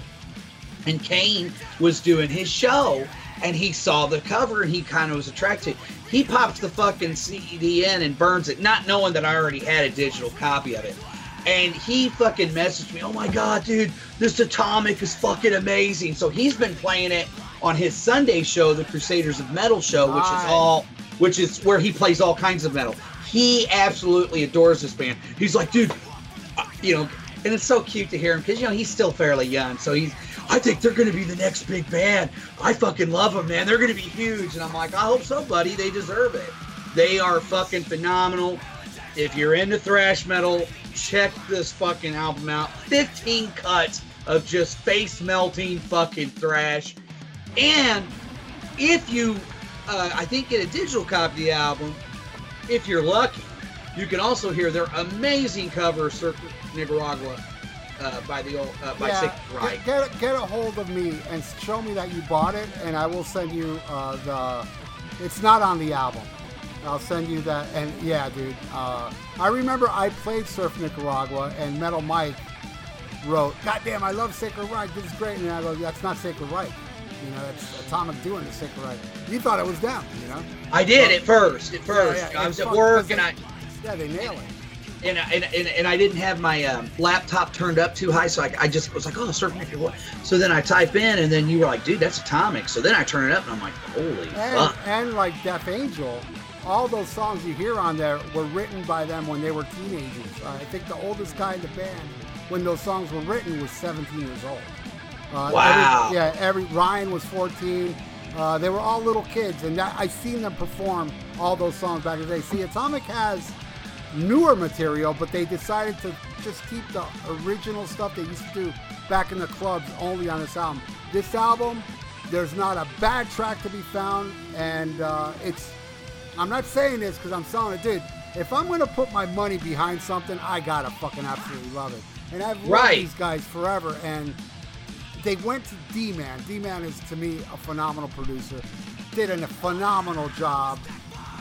and Kane was doing his show, and he saw the cover, and he kind of was attracted. He pops the fucking CD in and burns it, not knowing that I already had a digital copy of it. And he fucking messaged me, oh my God, dude, this Atomic is fucking amazing. So he's been playing it on his Sunday show, the Crusaders of Metal show, which is where he plays all kinds of metal. He absolutely adores this band. He's like, dude, you know, and it's so cute to hear him because, you know, he's still fairly young. So I think they're going to be the next big band. I fucking love them, man. They're going to be huge. And I'm like, I hope so, buddy. They deserve it. They are fucking phenomenal. If you're into thrash metal, check this fucking album out. 15 cuts of just face-melting fucking thrash. And if you, I think, get a digital copy of the album, if you're lucky, you can also hear their amazing cover of Circuit Nicaragua by Sacred Reich. Get a hold of me and show me that you bought it, and I will send you It's not on the album. I'll send you that. And yeah, dude, I remember I played Surf Nicaragua and Metal Mike wrote, goddamn, I love Sacred Reich, this is great. And I go, that's not Sacred Reich. You know, it's Atomic doing the Sacred Reich. You thought it was them, you know? I did at first. Yeah, yeah. I was at work and I... Yeah, they nail it. And I didn't have my laptop turned up too high, so I just was like, oh, Serpent Record, what? So then I type in, and then you were like, dude, that's Atomic. So then I turn it up, and I'm like, holy fuck. And like Death Angel, all those songs you hear on there were written by them when they were teenagers. I think the oldest guy in the band when those songs were written was 17 years old. Wow. Ryan was 14. They were all little kids, and I've seen them perform all those songs back in the day. See, Atomic has newer material, but they decided to just keep the original stuff they used to do back in the clubs only on this album. This album, there's not a bad track to be found, and it's... I'm not saying this because I'm selling it, dude. If I'm going to put my money behind something, I got to fucking absolutely love it. And I've loved these guys forever, and... They went to D-Man. D-Man is, to me, a phenomenal producer. Did a phenomenal job.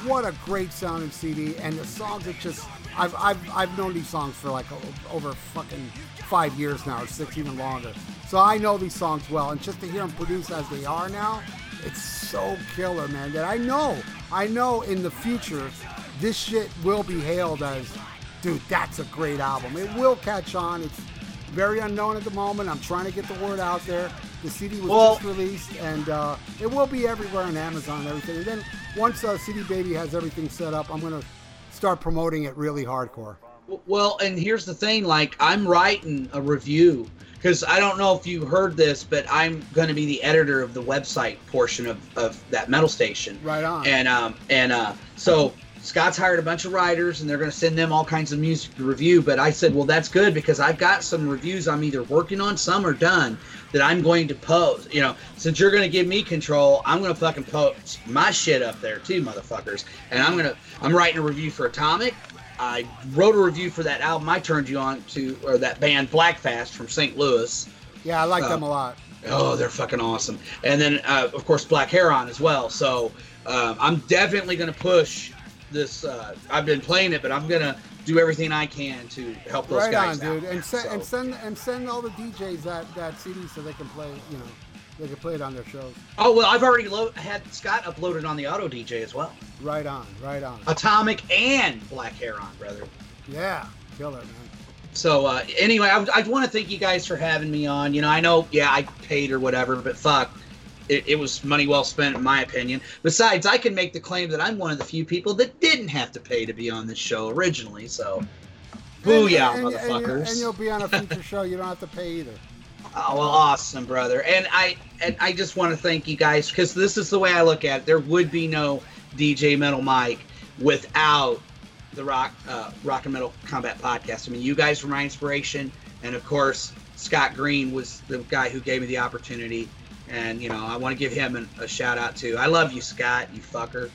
What a great sounding CD. And the songs are just... I've known these songs for like over fucking 5 years now, or 6, even longer. So I know these songs well. And just to hear them produced as they are now, it's so killer, man. That I know in the future, this shit will be hailed as, dude, that's a great album. It will catch on. It's very unknown at the moment. I'm trying to get the word out there. The CD was just released, and it will be everywhere on Amazon and everything. And then once CD Baby has everything set up, I'm going to start promoting it really hardcore. Well, and here's the thing. Like, I'm writing a review because I don't know if you heard this, but I'm going to be the editor of the website portion of that metal station. Right on. And so... Scott's hired a bunch of writers, and they're going to send them all kinds of music to review. But I said, well, that's good because I've got some reviews I'm either working on, some are done, that I'm going to post. You know, since you're going to give me control, I'm going to fucking post my shit up there too, motherfuckers. And I'm writing a review for Atomic. I wrote a review for that album I turned you on to, or that band Blackfast from St. Louis. Yeah, I like them a lot. Oh, they're fucking awesome. And then, of course, Black Heron as well. So I'm definitely going to push... This I've been playing it, but I'm gonna do everything I can to help those guys out. Right on, dude, and send all the DJs that CD so they can play. You know, they can play it on their shows. Oh well, I've already had Scott uploaded on the Auto DJ as well. Right on. Atomic and Black Heron, brother. Yeah, killer, man. So anyway, I want to thank you guys for having me on. You know, I know, yeah, I paid or whatever, but fuck. It was money well spent, in my opinion. Besides, I can make the claim that I'm one of the few people that didn't have to pay to be on this show originally. So, booyah, motherfuckers! And you'll be on a future show. You don't have to pay either. Oh, well, awesome, brother. And I just want to thank you guys because this is the way I look at it. There would be no DJ Metal Mike without the Rock and Metal Combat Podcast. I mean, you guys were my inspiration, and of course, Scott Green was the guy who gave me the opportunity. And, you know, I want to give him a shout-out, too. I love you, Scott, you fucker.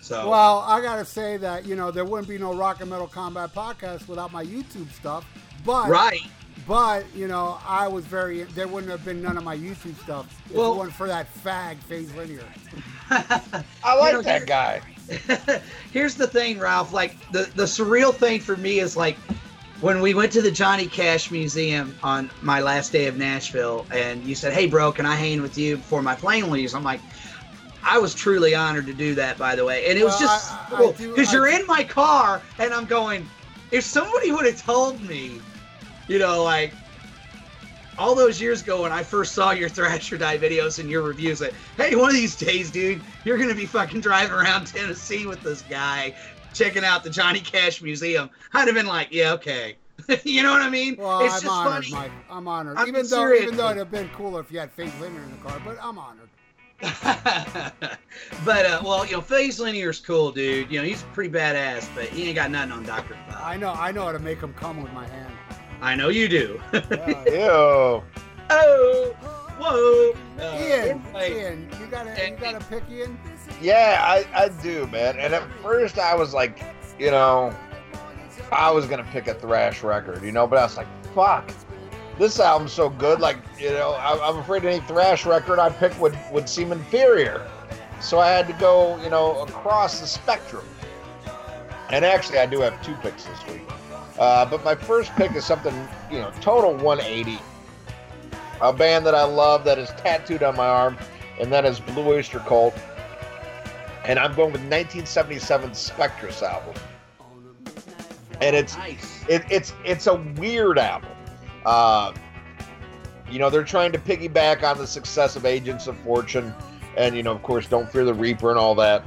So. Well, I got to say that, you know, there wouldn't be no Rock and Metal Combat Podcast without my YouTube stuff. But you know, I was there wouldn't have been none of my YouTube stuff if it weren't for that fag, Phase Linear. I like that guy. Here's the thing, Ralph. Like, the surreal thing for me is, like, when we went to the Johnny Cash Museum on my last day of Nashville, and you said, hey, bro, can I hang with you before my plane leaves? I'm like, I was truly honored to do that, by the way. And it was just cool, because you're in my car, and I'm going, if somebody would have told me, you know, like, all those years ago when I first saw your Thrash or Die videos and your reviews, like, hey, one of these days, dude, you're going to be fucking driving around Tennessee with this guy, checking out the Johnny Cash Museum, I'd have been like, yeah, okay. You know what I mean? Well, it's just honored, funny. Mike. I'm honored. Even though it'd have been cooler if you had Faze Linear in the car, but I'm honored. But, well, you know, Faze Linear's cool, dude. You know, he's pretty badass, but he ain't got nothing on Dr. Fuck. I know how to make him come with my hand. I know you do. Yeah. Ew. Oh. Whoa. Ian, you gotta pick Ian? Yeah, I do, man. And at first I was like, you know, I was going to pick a Thrash record, you know, but I was like, fuck, this album's so good. Like, you know, I'm afraid any Thrash record I pick would seem inferior. So I had to go, you know, across the spectrum. And actually I do have two picks this week. But my first pick is something, you know, total 180. a band that I love that is tattooed on my arm, and that is Blue Oyster Cult. And I'm going with 1977's Spectrus album. And it's a weird album. You know, they're trying to piggyback on the success of Agents of Fortune and, you know, of course, Don't Fear the Reaper and all that.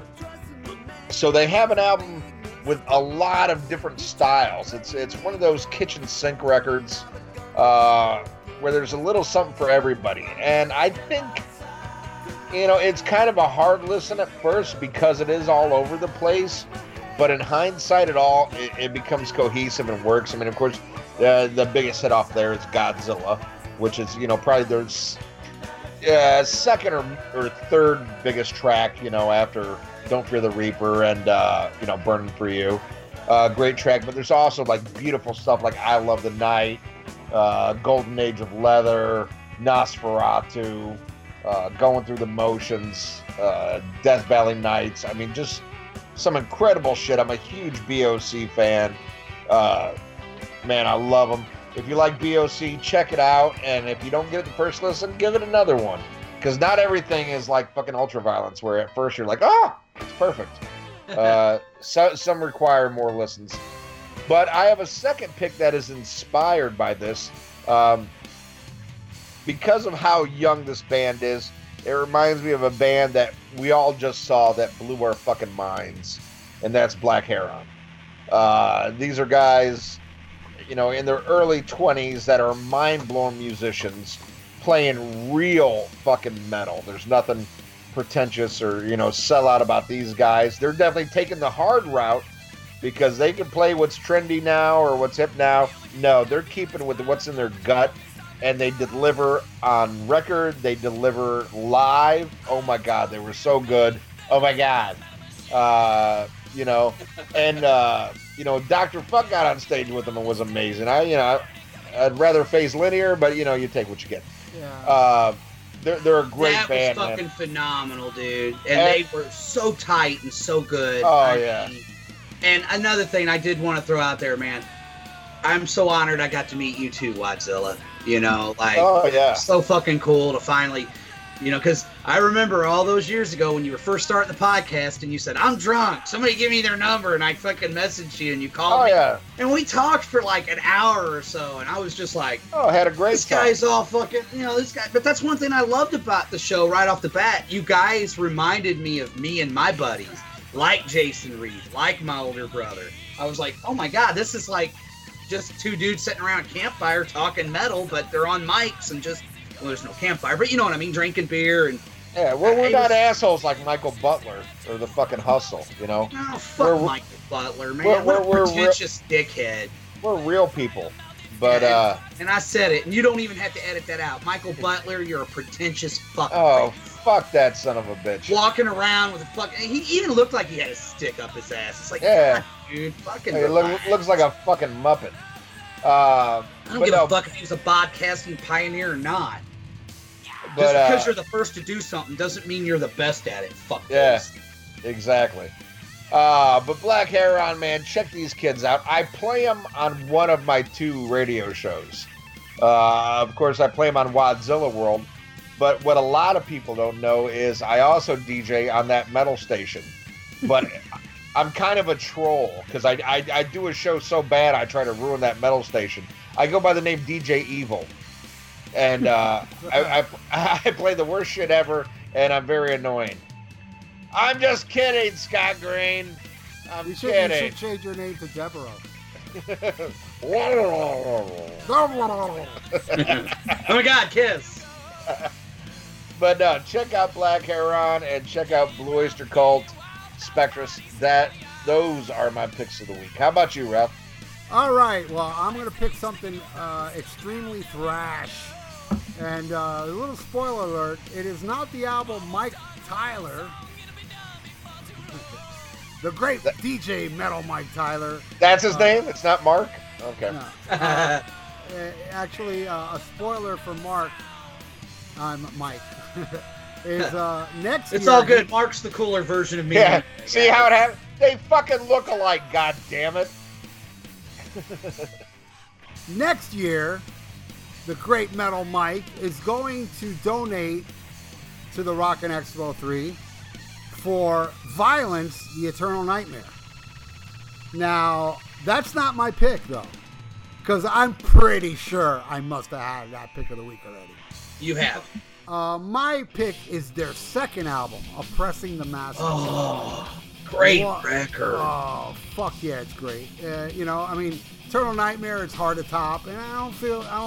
So they have an album with a lot of different styles. It's one of those kitchen sink records where there's a little something for everybody. And I think, you know, it's kind of a hard listen at first because it is all over the place. But in hindsight, it becomes cohesive and works. I mean, of course, the biggest hit off there is Wadzilla, which is, you know, probably their second or third biggest track, you know, after Don't Fear the Reaper and, you know, Burning For You. Great track. But there's also, like, beautiful stuff like I Love the Night, Golden Age of Leather, Nosferatu, Going Through the Motions, Death Valley Nights. I mean, just some incredible shit. I'm a huge BOC fan. Man, I love them. If you like BOC, check it out. And if you don't get it the first listen, give it another one. Because not everything is like fucking Ultraviolence, where at first you're like, ah, it's perfect. Some require more listens. But I have a second pick that is inspired by this. Because of how young this band is, it reminds me of a band that we all just saw that blew our fucking minds. And that's Black Heron. These are guys, you know, in their early 20s that are mind-blown musicians playing real fucking metal. There's nothing pretentious or, you know, sell out about these guys. They're definitely taking the hard route because they can play what's trendy now or what's hip now. No, they're keeping with what's in their gut, and they deliver on record. They deliver live. Oh, my God. They were so good. Oh, my God. You know, and, you know, Dr. Fuck got on stage with him and was amazing. I'd rather face linear, but, you know, you take what you get. Yeah. They're a great band. That was fucking phenomenal, dude. And they were so tight and so good. Oh, I mean, and another thing I did want to throw out there, man, I'm so honored I got to meet you too, Wadzilla. You know, like, so fucking cool to finally, you know, because I remember all those years ago when you were first starting the podcast and you said, I'm drunk, somebody give me their number, and I fucking messaged you and you called me. And we talked for like an hour or so, and I was just like, I had a great time. Guy's all fucking, you know, this guy. But that's one thing I loved about the show right off the bat. You guys reminded me of me and my buddies, like Jason Reed, like my older brother. I was like, oh my God, this is like just two dudes sitting around a campfire talking metal, but they're on mics and just, well, there's no campfire, but you know what I mean, drinking beer and... Yeah, well, we're not assholes like Michael Butler or the fucking Hustle, you know? No, fuck Michael Butler, man. What a pretentious dickhead. We're real people, but... And I said it, and you don't even have to edit that out. Michael Butler, you're a pretentious fucking... Oh, fuck that son of a bitch. Walking around with a fucking... He even looked like he had a stick up his ass. It's like, God, dude, fucking... Hey, looks like a fucking Muppet. I don't give a fuck if he was a podcasting pioneer or not. But, just because you're the first to do something doesn't mean you're the best at it. Fuck this. Yeah, exactly. But Black Heron, man, check these kids out. I play them on one of my two radio shows. Of course, I play them on Wadzilla World. But what a lot of people don't know is I also DJ on that metal station. But I'm kind of a troll because I do a show so bad I try to ruin that metal station. I go by the name DJ Evil. And I play the worst shit ever, and I'm very annoying. I'm just kidding, Scott Green. You should change your name to Deborah. Oh my God, kiss. But no, check out Black Heron and check out Blue Oyster Cult, Spectrus. Those are my picks of the week. How about you, Ralph? All right. Well, I'm going to pick something extremely thrash. And a little spoiler alert, it is not the album Mike Tyler, the great DJ Metal Mike Tyler. That's his name? It's not Mark? Okay. No. Actually, a spoiler for Mark, I'm Mike, is next It's year, all good. Mark's the cooler version of me. Yeah. See how it happened? They fucking look alike, goddammit. Next year... the great Metal Mike, is going to donate to the Rockin' Expo 3 for Violence, the Eternal Nightmare. Now, that's not my pick, though, because I'm pretty sure I must have had that pick of the week already. You have. My pick is their second album, Oppressing the Masses. Oh, great record. Oh, fuck yeah, it's great. You know, I mean, Eternal Nightmare is hard to top, and I don't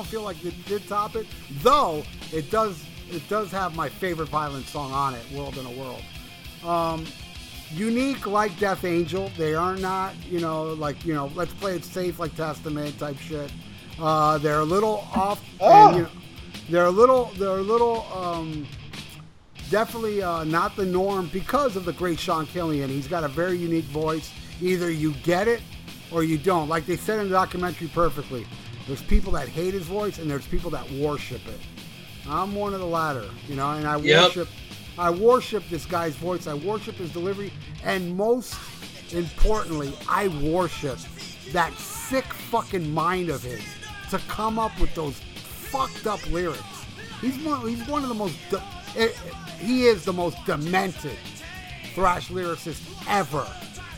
feel like it did top it, though it does have my favorite Violence song on it, World in a World. Unique like Death Angel. They are not, let's play it safe like Testament type shit. They're a little off. Oh. And, they're a little definitely not the norm because of the great Sean Killian. He's got a very unique voice. Either you get it or you don't. Like they said in the documentary perfectly, there's people that hate his voice and there's people that worship it. I'm one of the latter, and I worship this guy's voice. I worship his delivery. And most importantly, I worship that sick fucking mind of his to come up with those fucked up lyrics. He's one of the most... He is the most demented thrash lyricist ever.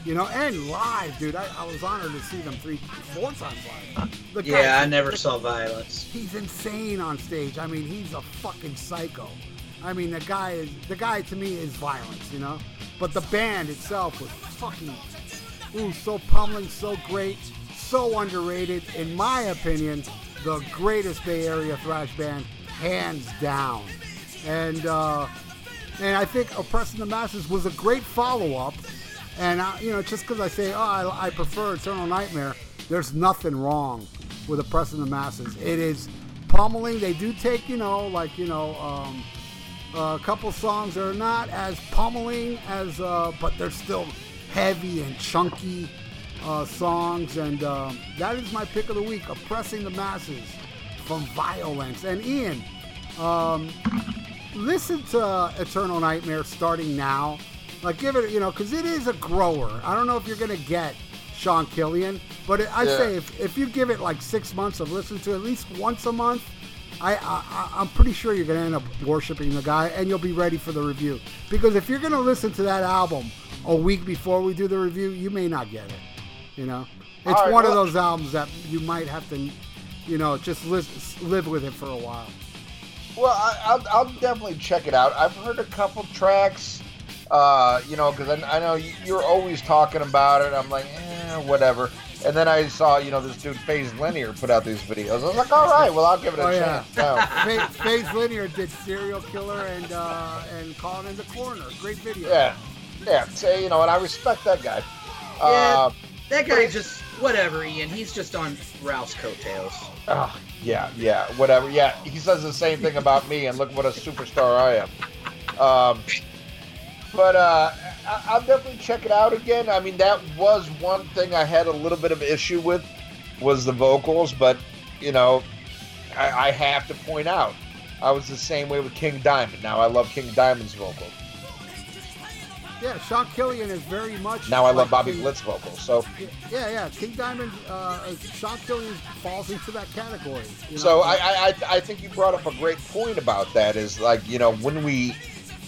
And live, dude. I was honored to see them 4 times live. I never saw Violence. He's insane on stage. I mean, he's a fucking psycho. I mean, the guy to me is Violence, but the band itself was fucking, so pummeling, so great, so underrated. In my opinion, the greatest Bay Area thrash band, hands down. And I think Oppressing the Masses was a great follow-up. And just because I say, I prefer Eternal Nightmare, there's nothing wrong with Oppressing the Masses. It is pummeling. They do take, a couple songs are not as pummeling as, but they're still heavy and chunky songs. And that is my pick of the week, Oppressing the Masses from Violence. And Ian, listen to Eternal Nightmare starting now. Like, give it, because it is a grower. I don't know if you're going to get Sean Killian, but say if you give it like 6 months of listening to at least once a month, I'm pretty sure you're going to end up worshiping the guy, and you'll be ready for the review. Because if you're going to listen to that album a week before we do the review, you may not get it. It's right, one of those albums that you might have to, just live with it for a while. Well, I'll definitely check it out. I've heard a couple tracks, because I know you're always talking about it. I'm like, whatever. And then I saw, this dude FaZe Linear put out these videos. I was like, all right, well, I'll give it a chance. Yeah. FaZe Linear did Serial Killer and Calling in the Corner. Great video. Yeah. So, and I respect that guy. Yeah, that guy just whatever, Ian. He's just on Ralph's coattails. Oh, yeah, whatever. Yeah, he says the same thing about me, and look what a superstar I am. But I'll definitely check it out again. I mean, that was one thing I had a little bit of issue with was the vocals. But, I have to point out, I was the same way with King Diamond. Now I love King Diamond's vocals. Yeah, Sean Killian is very much... Now I love Bobby Blitz's vocals, so... Yeah, King Diamond, Sean Killian falls into that category. So I think you brought up a great point about that is, like, when we...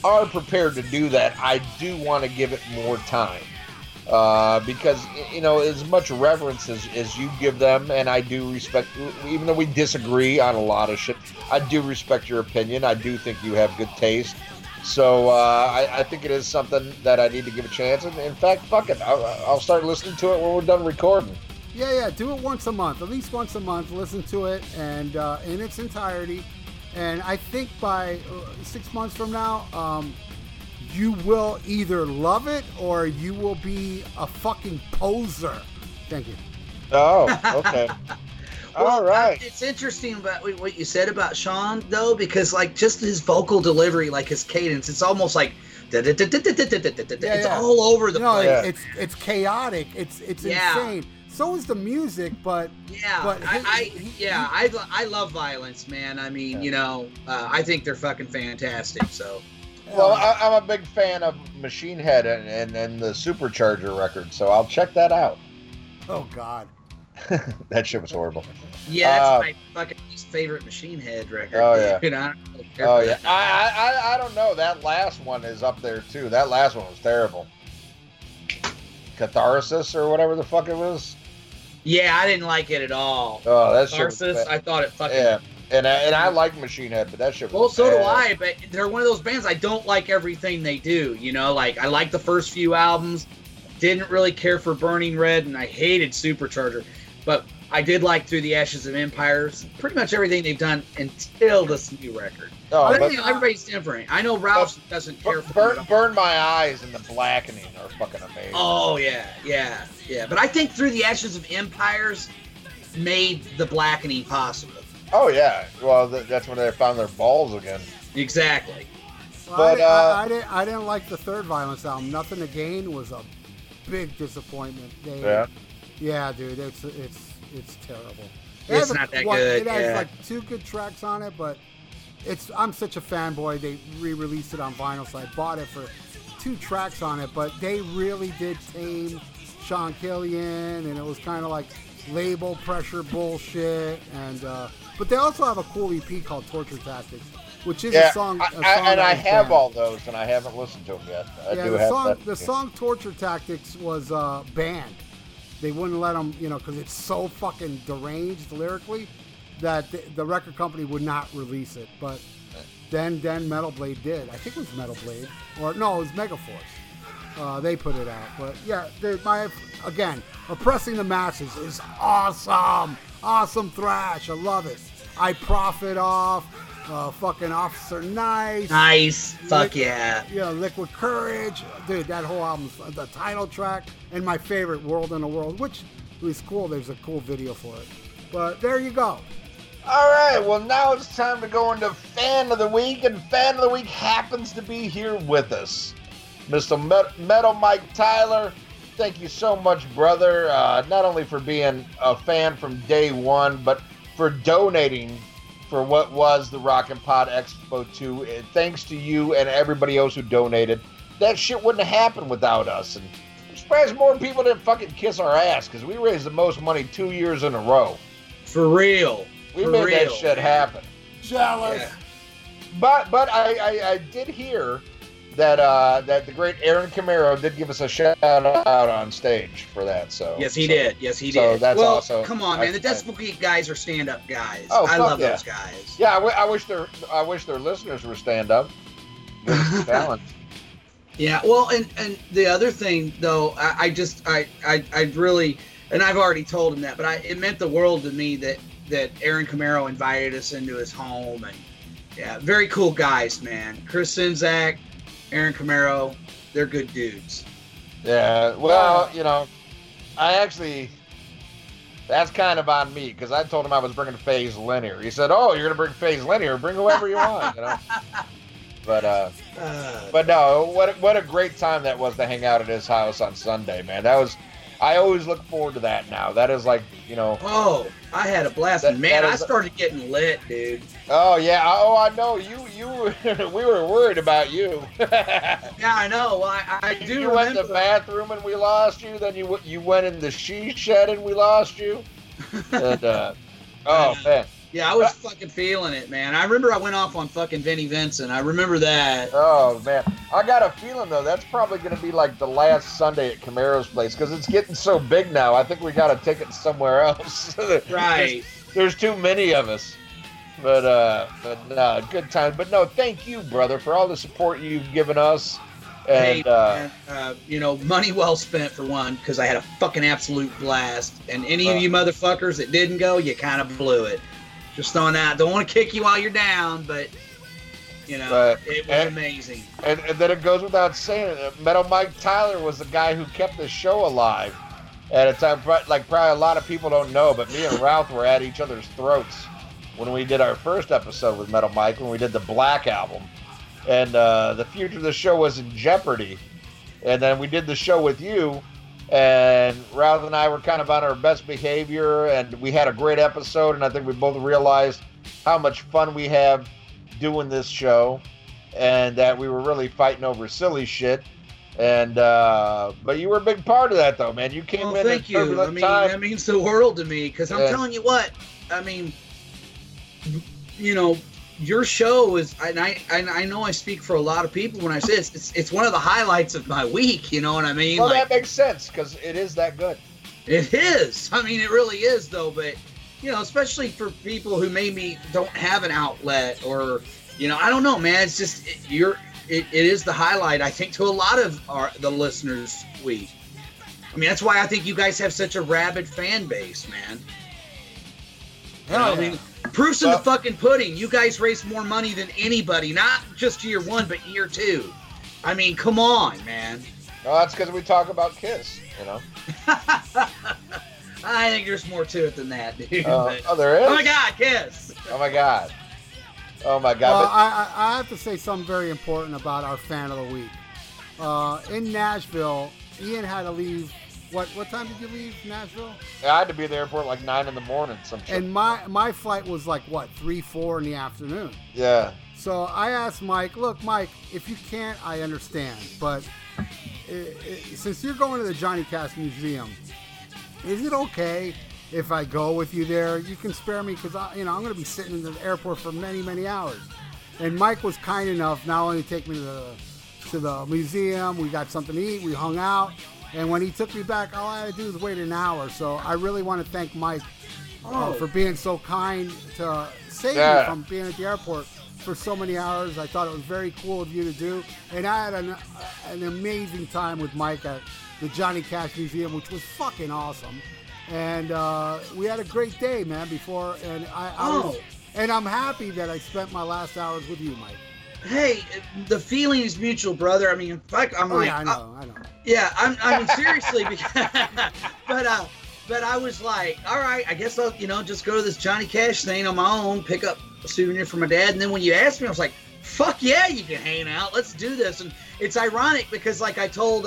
are prepared to do that, I do want to give it more time because as much reverence as you give them, and I do respect, even though we disagree on a lot of shit, I do respect your opinion. I do think you have good taste, so I think it is something that I need to give a chance, and in fact, fuck it, I'll start listening to it when we're done recording. Yeah, do it once a month, at least once a month, listen to it and in its entirety. And I think by 6 months from now, you will either love it or you will be a fucking poser. Thank you. Oh, okay. All right. It's interesting about what you said about Sean, though, because, like, just his vocal delivery, like his cadence, it's almost like it's all over the place. It's chaotic. It's insane. So is the music, but... Yeah, but I love Violence, man. I mean, I think they're fucking fantastic, so... Well, I'm a big fan of Machine Head and the Supercharger record, so I'll check that out. Oh, God. That shit was horrible. Yeah, that's my fucking favorite Machine Head record. Oh yeah. You know, I don't know. That last one is up there too. That last one was terrible. Catharsis or whatever the fuck it was. Yeah, I didn't like it at all. Oh, that Catharsis, shit was bad. I thought it fucking. Yeah. And I like Machine Head, but that shit was well, so bad. Do I, but they're one of those bands I don't like everything they do, you know? Like, I like the first few albums, didn't really care for Burning Red, and I hated Supercharger. But I did like Through the Ashes of Empires, pretty much everything they've done until this new record. Oh, but everybody's different. I know Ralph doesn't care for Burn My Eyes and The Blackening are fucking amazing. Oh, yeah. But I think Through the Ashes of Empires made The Blackening possible. Oh yeah, well that's when they found their balls again. Exactly. Well, but I didn't like the third Violence album. Nothing to Gain was a big disappointment. Yeah, dude, it's terrible. It's not that good. It has like two good tracks on it, but I'm such a fanboy. They re-released it on vinyl, so I bought it for two tracks on it. But they really did tame Sean Killian, and it was kind of like label pressure bullshit and. But they also have a cool EP called Torture Tactics, which is a song I have all those, and I haven't listened to them yet. The song Torture Tactics was banned. They wouldn't let them, you know, because it's so fucking deranged lyrically that the record company would not release it. But then Metal Blade did. I think it was Metal Blade. Or no, it was Megaforce. They put it out. But yeah, Oppressing the Masses is awesome. Awesome thrash. I love it. I Profit Off. Fucking Officer Nice. Fuck yeah. Yeah, Liquid Courage. Dude, that whole album, the title track, and my favorite, World in a World, which is cool. There's a cool video for it. But there you go. All right. Well, now it's time to go into Fan of the Week, and Fan of the Week happens to be here with us. Mr. Metal Mike Tyler, thank you so much, brother, not only for being a fan from day one, but for donating for what was the Rockin' Pod Expo 2. And thanks to you and everybody else who donated. That shit wouldn't have happened without us. And I'm surprised more people didn't fucking kiss our ass, because we raised the most money 2 years in a row. For real. That shit happen. Jealous. Yeah. But I did hear that the great Aaron Camaro did give us a shout out on stage for that. So Yes, he did. So that's also. Come on, man. The Decibel Geek guys are stand-up guys. Oh, I love those guys. Yeah, I wish their listeners were stand-up. Talent. Yeah. Well, and the other thing though, I really, and I've already told him that, but it meant the world to me that Aaron Camaro invited us into his home, and yeah, very cool guys, man. Chris Sinzak, Aaron Camaro, they're good dudes. Yeah, well, you know, that's kind of on me, because I told him I was bringing Faze Linear. He said, oh, you're going to bring Faze Linear, bring whoever you want, you know. But no, what a great time that was to hang out at his house on Sunday, man. I always look forward to that now. That is like, you know. Oh, I had a blast. I started getting lit, dude. Oh, yeah. Oh, I know. We were worried about you. Yeah, I know. Well, I do remember. You went in the bathroom and we lost you. Then you went in the she shed and we lost you. And, oh, man. Yeah, I was fucking feeling it, man. I remember I went off on fucking Vinnie Vincent. I remember that. Oh, man. I got a feeling, though, that's probably going to be like the last Sunday at Camaro's place, because it's getting so big now. I think we got to take it somewhere else. Right. There's too many of us. But no, good time. But, no, thank you, brother, for all the support you've given us. And, you know, money well spent for one, because I had a fucking absolute blast. And any of you motherfuckers that didn't go, you kind of blew it. Just throwing out. Don't want to kick you while you're down, but, you know, it was amazing. And then it goes without saying, Metal Mike Tyler was the guy who kept the show alive at a time, like probably a lot of people don't know, but me and Ralph were at each other's throats when we did our first episode with Metal Mike, when we did the Black album. And the future of the show was in jeopardy. And then we did the show with you. And Ralph and I were kind of on our best behavior, and we had a great episode, and I think we both realized how much fun we have doing this show, and that we were really fighting over silly shit. And but you were a big part of that, though, man. You came in at a turbulent time. That means the world to me, because I'm telling you what, I mean, you know, your show is, and I know I speak for a lot of people when I say this, it's one of the highlights of my week, you know what I mean? Well, like, that makes sense, because it is that good. It is. I mean, it really is, though, but, you know, especially for people who maybe don't have an outlet or, you know, I don't know, man. It's just, it is the highlight, I think, to a lot of the listeners' week. I mean, that's why I think you guys have such a rabid fan base, man. Oh, I mean, proof's in the fucking pudding. You guys raise more money than anybody, not just year one, but year two. I mean, come on, man. No, that's because we talk about Kiss, you know. I think there's more to it than that, dude. Oh, there is? Oh, my God, Kiss. Oh, my God. Oh, my God. I have to say something very important about our fan of the week. In Nashville, Ian had to leave. What time did you leave Nashville? Yeah, I had to be at the airport like 9 in the morning. And my flight was like, 3, 4 in the afternoon. Yeah. So I asked Mike, look, Mike, if you can't, I understand. But since you're going to the Johnny Cash Museum, is it okay if I go with you there? You can spare me because I'm going to be sitting in the airport for many, many hours. And Mike was kind enough not only to take me to the museum, we got something to eat, we hung out. And when he took me back, all I had to do was wait an hour. So I really want to thank Mike for being so kind to save me from being at the airport for so many hours. I thought it was very cool of you to do. And I had an amazing time with Mike at the Johnny Cash Museum, which was fucking awesome. And we had a great day, man, before. And I'm happy that I spent my last hours with you, Mike. Hey, the feeling is mutual, brother. I mean, in fact, I know. Yeah, I mean, seriously, because, but I was like, all right, I guess I'll, just go to this Johnny Cash thing on my own, pick up a souvenir for my dad. And then when you asked me, I was like, fuck yeah, you can hang out. Let's do this. And it's ironic because, like, I told,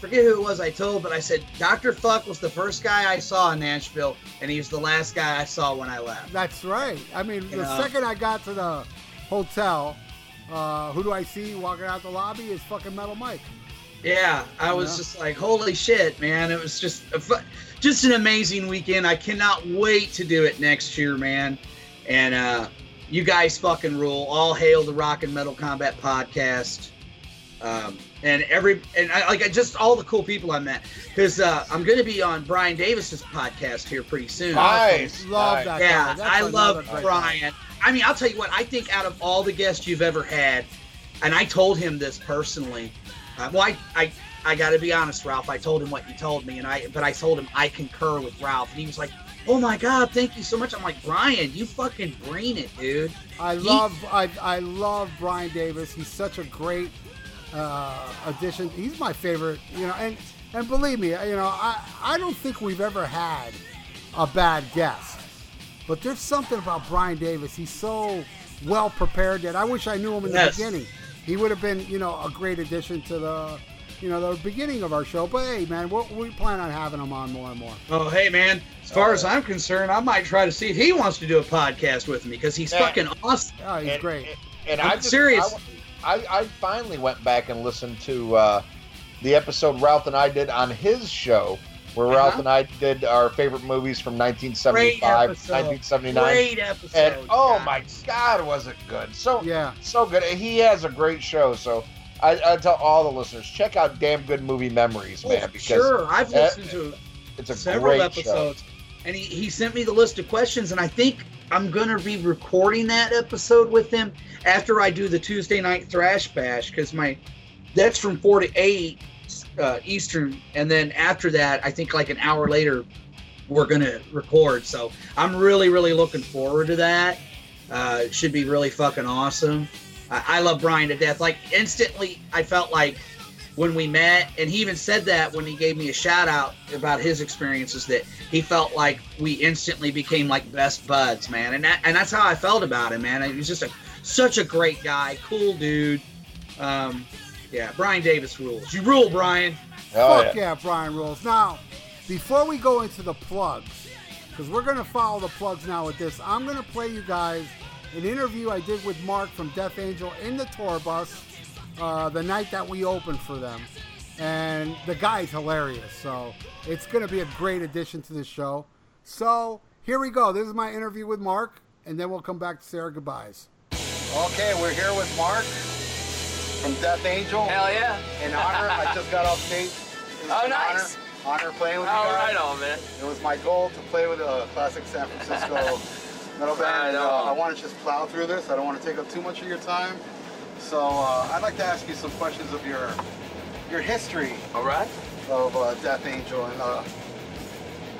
forget who it was I told, but I said, Dr. Fuck was the first guy I saw in Nashville, and he was the last guy I saw when I left. That's right. I mean, the second I got to the hotel, who do I see walking out the lobby is fucking Metal Mike. Yeah, I was just like, holy shit, man. It was just just an amazing weekend. I cannot wait to do it next year, man. And you guys fucking rule. All hail the Rock and Metal Combat podcast. And all the cool people I met, because I'm going to be on Brian Davis's podcast here pretty soon. Nice. Love that. Yeah, I love Brian. I mean, I'll tell you what, I think out of all the guests you've ever had, and I told him this personally, I got to be honest, Ralph, I told him what you told me, but I told him I concur with Ralph, and he was like, oh my God, thank you so much. I'm like, Brian, you fucking brain it, dude. I love Brian Davis. He's such a great addition. He's my favorite, and believe me, I don't think we've ever had a bad guest, but there's something about Brian Davis. He's so well prepared that I wish I knew him in the beginning. He would have been, a great addition to the, the beginning of our show. But hey, man, we plan on having him on more and more. Oh, hey, man, as far as I'm concerned, I might try to see if he wants to do a podcast with me because he's fucking awesome. Oh, he's great. And I'm serious. I finally went back and listened to the episode Ralph and I did on his show where Ralph and I did our favorite movies from 1975, 1979. Great episode. And oh my God, was it good. So good. And he has a great show. So I tell all the listeners, check out Damn Good Movie Memories, man. Because sure, I've listened to it's a several great episodes. Show. And he sent me the list of questions, and I think I'm going to be recording that episode with him after I do the Tuesday Night Thrash Bash, because that's from 4 to 8 Eastern, and then after that, I think like an hour later, we're going to record. So I'm really, really looking forward to that. It should be really fucking awesome. I love Brian to death. Like, instantly, I felt like when we met, and he even said that when he gave me a shout out about his experiences, that he felt like we instantly became like best buds, man. And that's how I felt about him, man. He was just such a great guy, cool dude. Yeah, Brian Davis rules. You rule, Brian. Oh, fuck yeah, Brian rules. Now, before we go into the plugs, because we're going to follow the plugs now with this, I'm going to play you guys an interview I did with Mark from Death Angel in the tour bus. the night that we opened for them. And the guy's hilarious, so it's going to be a great addition to the show. So here we go. This is my interview with Mark, and then we'll come back to say our goodbyes. Okay, we're here with Mark from Death Angel. Hell yeah. In honor, I just got off stage. Oh, nice. Honor playing with you guys. Right on, man. It was my goal to play with a classic San Francisco metal band. I want to just plow through this. I don't want to take up too much of your time. So I'd like to ask you some questions of your history. All right. Of Death Angel. And I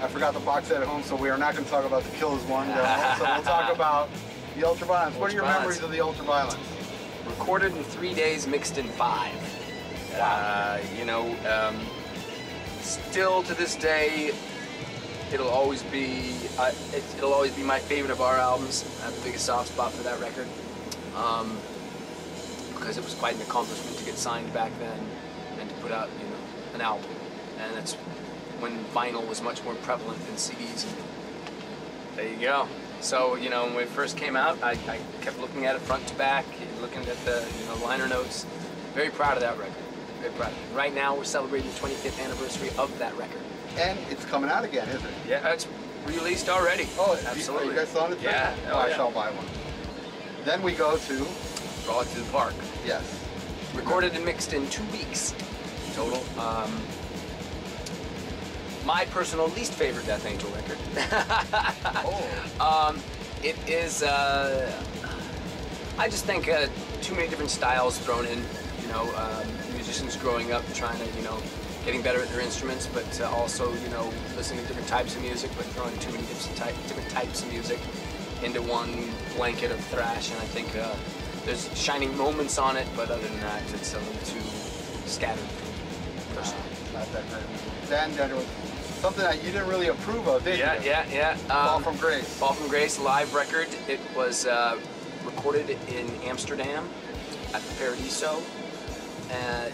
forgot the box set at home, so we are not going to talk about the Kills one. So we'll talk about the Ultraviolence. What are your memories of the Ultraviolence? Recorded in 3 days, mixed in 5. Wow. Still to this day, it'll always be my favorite of our albums. I have the biggest soft spot for that record because it was quite an accomplishment to get signed back then and to put out an album. And that's when vinyl was much more prevalent than CDs. And there you go. So when it first came out, I kept looking at it front to back, looking at the liner notes. Very proud of that record. Very proud. Right now, we're celebrating the 25th anniversary of that record. And it's coming out again, isn't it? Yeah, it's released already. Oh, absolutely. You guys saw it? Yeah. Oh, I shall buy one. Then we go to Frolic to the Park. Yes. Recorded and mixed in 2 weeks total. My personal least favorite Death Angel record. It is. I just think too many different styles thrown in. Musicians growing up trying to getting better at their instruments, but also listening to different types of music, but throwing too many different types of music into one blanket of thrash. And I think there's shining moments on it, but other than that, it's a little too scattered. Not that good. Then there was something that you didn't really approve of, did you? Yeah. Fall from Grace. Fall from Grace, live record. It was recorded in Amsterdam at the Paradiso.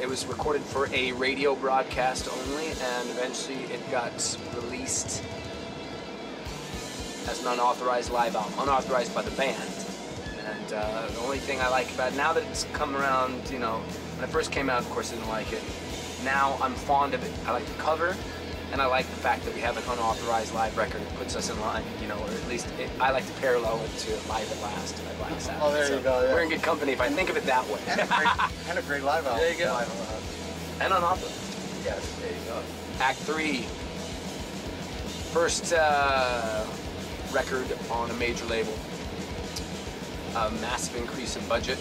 It was recorded for a radio broadcast only, and eventually it got released as an unauthorized live album, unauthorized by the band. And the only thing I like about it, now that it's come around, when it first came out, of course, I didn't like it. Now I'm fond of it. I like the cover, and I like the fact that we have an unauthorized live record. It puts us in line, or at least I like to parallel it to Live at Last by Black Sabbath. Oh, there you go. Yeah. We're in good company if I think of it that way. And a great live album. There you go. And unauthorized. Yes, there you go. Act 3. First record on a major label. A massive increase in budget.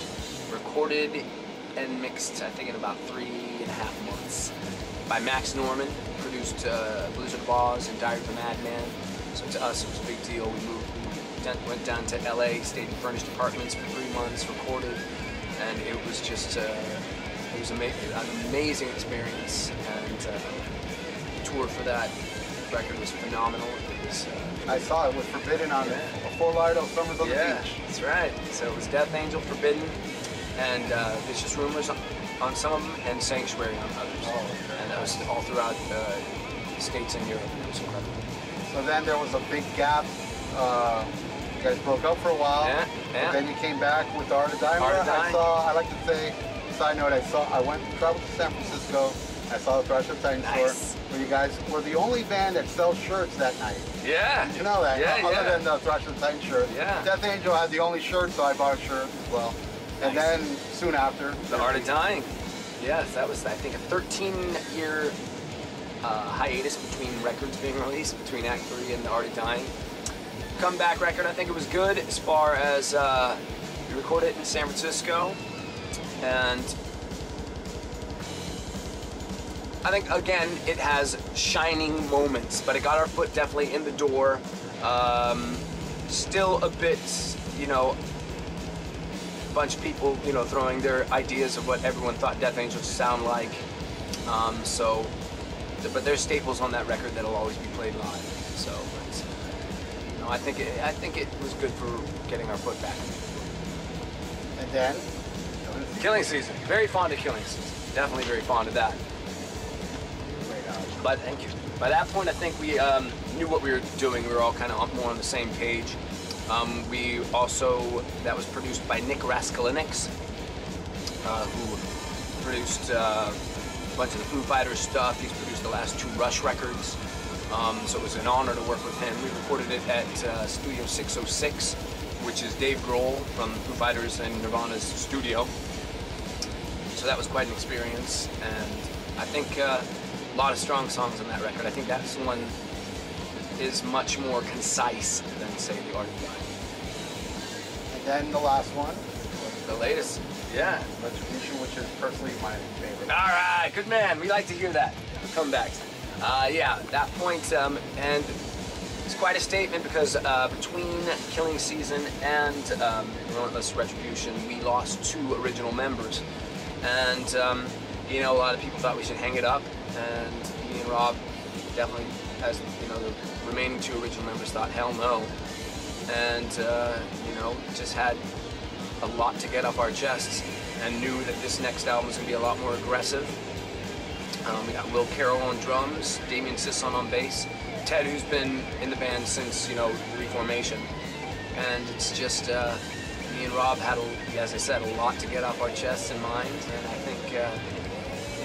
Recorded and mixed, I think, in about 3.5 months. By Max Norman, produced Blizzard of Oz and Diary of a Madman. So to us, it was a big deal. We went down to LA, stayed in furnished apartments for 3 months, recorded, and it was just an amazing experience. And the tour for that record was phenomenal. It was, I saw it was Forbidden on before Lauderdale Summers on the Beach. That's right. So it was Death Angel, Forbidden, and Vicious Rumors on some of them, and Sanctuary on others. Oh, okay. And that was all throughout the States and Europe. It was incredible. So then there was a big gap. You guys broke up for a while. Yeah. But then you came back with Art of Dying. I like to say, side note, I went and traveled to San Francisco. I saw the Thrash of Titans tour, where you guys were the only band that sells shirts that night. Yeah. Did you know that? Yeah, other than the Thrash of Titans shirt. Yeah. Death Angel had the only shirt, so I bought a shirt as well. And then soon after, The Art of Dying. Yes, that was, I think, a 13-year hiatus between records being released, between Act 3 and The Art of Dying. Comeback record, I think it was good as far as we recorded it in San Francisco. And I think, again, it has shining moments, but it got our foot definitely in the door. Still a bit, bunch of people, throwing their ideas of what everyone thought Death Angel should sound like. But there's staples on that record that'll always be played live. So, I think it was good for getting our foot back. And then, Killing Season. Very fond of Killing Season. Definitely very fond of that. But thank you. By that point, I think we knew what we were doing. We were all kind of more on the same page. That was produced by Nick Raskolinics, who produced a bunch of the Foo Fighters stuff. He's produced the last two Rush records. So it was an honor to work with him. We recorded it at Studio 606, which is Dave Grohl from Foo Fighters and Nirvana's studio. So that was quite an experience, and I think a lot of strong songs on that record. I think that's one that is much more concise than, say, The Art of Dying. And then the last one? The latest. Yeah. Retribution, which is personally my favorite. All right, good man. We like to hear that. Comebacks. Yeah, that point, and it's quite a statement because between Killing Season and Relentless Retribution, we lost two original members. And, you know, a lot of people thought we should hang it up, and me and Rob definitely, as, you know, the remaining two original members thought, hell no. And, you know, just had a lot to get off our chests and knew that this next album was going to be a lot more aggressive. We got Will Carroll on drums, Damien Sisson on bass, Ted, who's been in the band since, you know, reformation. And it's just, me and Rob had, as I said, a lot to get off our chests and minds, and I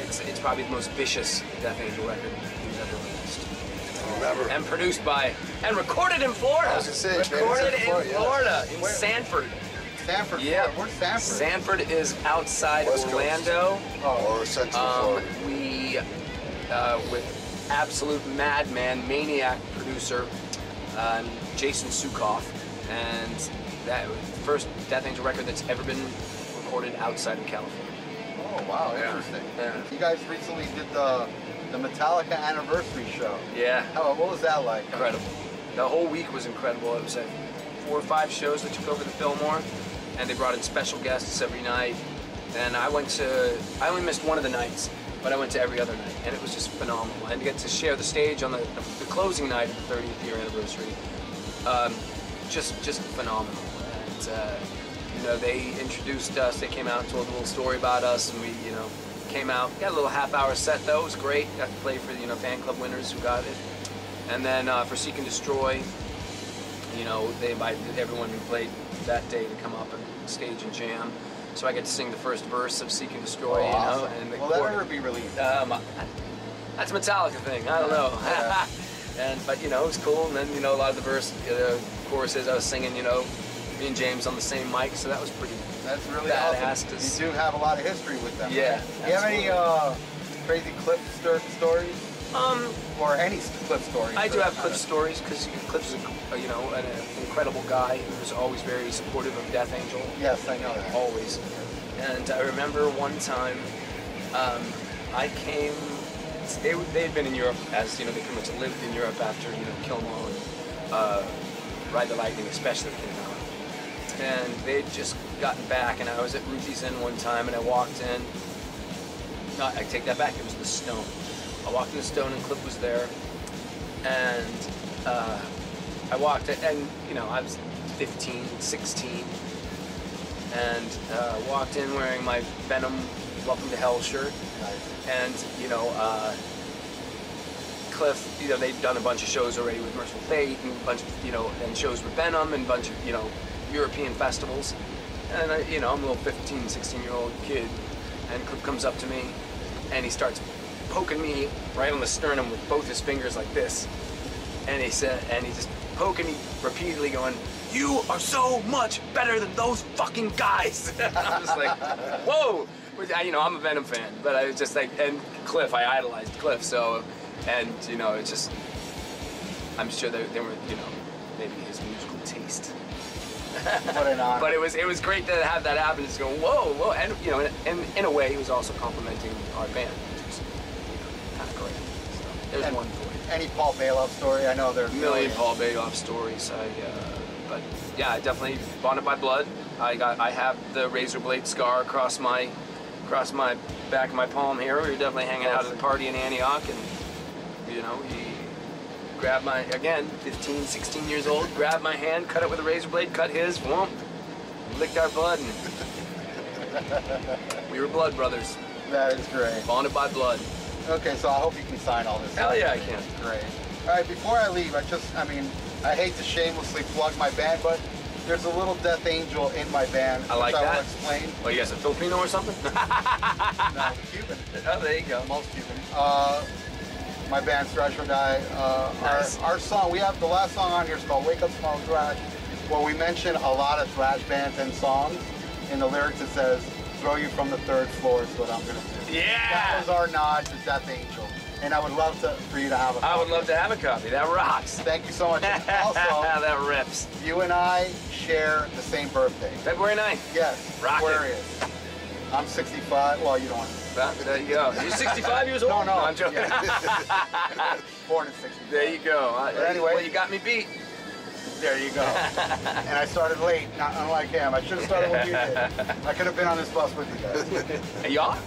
think it's probably the most vicious Death Angel record he's ever released. Remember. And produced by, and recorded in Florida. I was going to say, recorded in Florida, yeah. In Sanford. Sanford, yeah. Where's Sanford? Sanford is outside Orlando. Oh, or Central Florida. We, with absolute madman, maniac producer, Jason Sukoff, and that was the first Death Angel record that's ever been recorded outside of California. Oh, wow, yeah. Interesting. Yeah. You guys recently did the Metallica anniversary show. Yeah. Oh, what was that like? Incredible. The whole week was incredible. It was like 4 or 5 shows that took over the Fillmore, and they brought in special guests every night. And I only missed one of the nights, but I went to every other night, and it was just phenomenal. And to get to share the stage on the closing night of the 30th year anniversary, just phenomenal. And, you know, they introduced us, they came out and told a little story about us, and we, you know, came out, got a little half-hour set, though. It was great. Got to play for, you know, fan club winners who got it. And then for Seek and Destroy, you know, they invited everyone who played that day to come up and stage and jam. So I get to sing the first verse of Seek and Destroy, oh, awesome. You know. And the will that ever be released? That's a Metallica thing. I don't know. Yeah. And, but, you know, it was cool. And then, you know, a lot of the verse, choruses I was singing, you know, me and James on the same mic, so that was pretty badass. Awesome. You do have a lot of history with them. Yeah. Right? Do you have any crazy clip stories? Or any clip stories? I do have clip stories, because Clip's, you know, an incredible guy who's always very supportive of Death Angel. Yes, I know that. Always. And I remember one time, I came, they had been in Europe, as, you know, they pretty much lived in Europe after, you know, Kill 'Em All and Ride the Lightning especially came out. And they had just gotten back, and I was at Ruthie's Inn one time, and I walked in. No, I take that back. It was the Stone. I walked in the Stone, and Cliff was there. And I walked in, and you know, I was 15, 16, and walked in wearing my Venom Welcome to Hell shirt. And you know, Cliff, you know, they'd done a bunch of shows already with Mercyful Fate, and a bunch of, you know, and shows with Venom, and a bunch of, you know, European festivals, and I, you know, I'm a little 15, 16-year-old kid, and Cliff comes up to me, and he starts poking me right on the sternum with both his fingers like this, and he said, and he just poking me repeatedly, going, "You are so much better than those fucking guys." And I'm just like, whoa, you know, I'm a Venom fan, but I was just like, and Cliff, I idolized Cliff, so, and you know, it's just, I'm sure they were, you know, maybe his musical taste. What an honor. But it was great to have that happen. Just going, whoa, whoa, and you know, and in a way, he was also complimenting our band, which is kind of great. So, there's one for you. Any Paul Bailoff story? I know there's a million Paul Bailoff stories. But yeah, I definitely bonded by blood. I have the razor blade scar across my back of my palm here. We were definitely hanging out at a party in Antioch, and you know he. Grabbed my, again, 15, 16 years old, grabbed my hand, cut it with a razor blade, cut his, whoomp, licked our blood, and we were blood brothers. That is great. Bonded by blood. Okay, so I hope you can sign all this. Hell yeah, I can. Great. All right, before I leave, I mean, I hate to shamelessly plug my band, but There's a little Death Angel in my band. I like that. I'll explain. Well, you guys are Filipino or something? No, Cuban. Oh, there you go. Most Cuban. My band, Thrash or Die. Nice. Our song, we have the last song on here is called Wake Up Small Thrash, where we mention a lot of thrash bands and songs. In the lyrics, it says, throw you from the third floor is what I'm going to do. Yeah! That was our nod to Death Angel. And I would love for you to have a copy. I would love to have a copy. That rocks. Thank you so much. And also, that rips. You and I share the same birthday. February 9th. Yes. Rock Aquarius. I'm 65. Well, you don't want to. There you go. You're 65 years old? No, no. I'm joking. Yeah. Born at 65. There you go. But anyway. Well, you got me beat. There you go. And I started late, not unlike him. I should have started when you did. I could have been on this bus with you guys. Are y'all?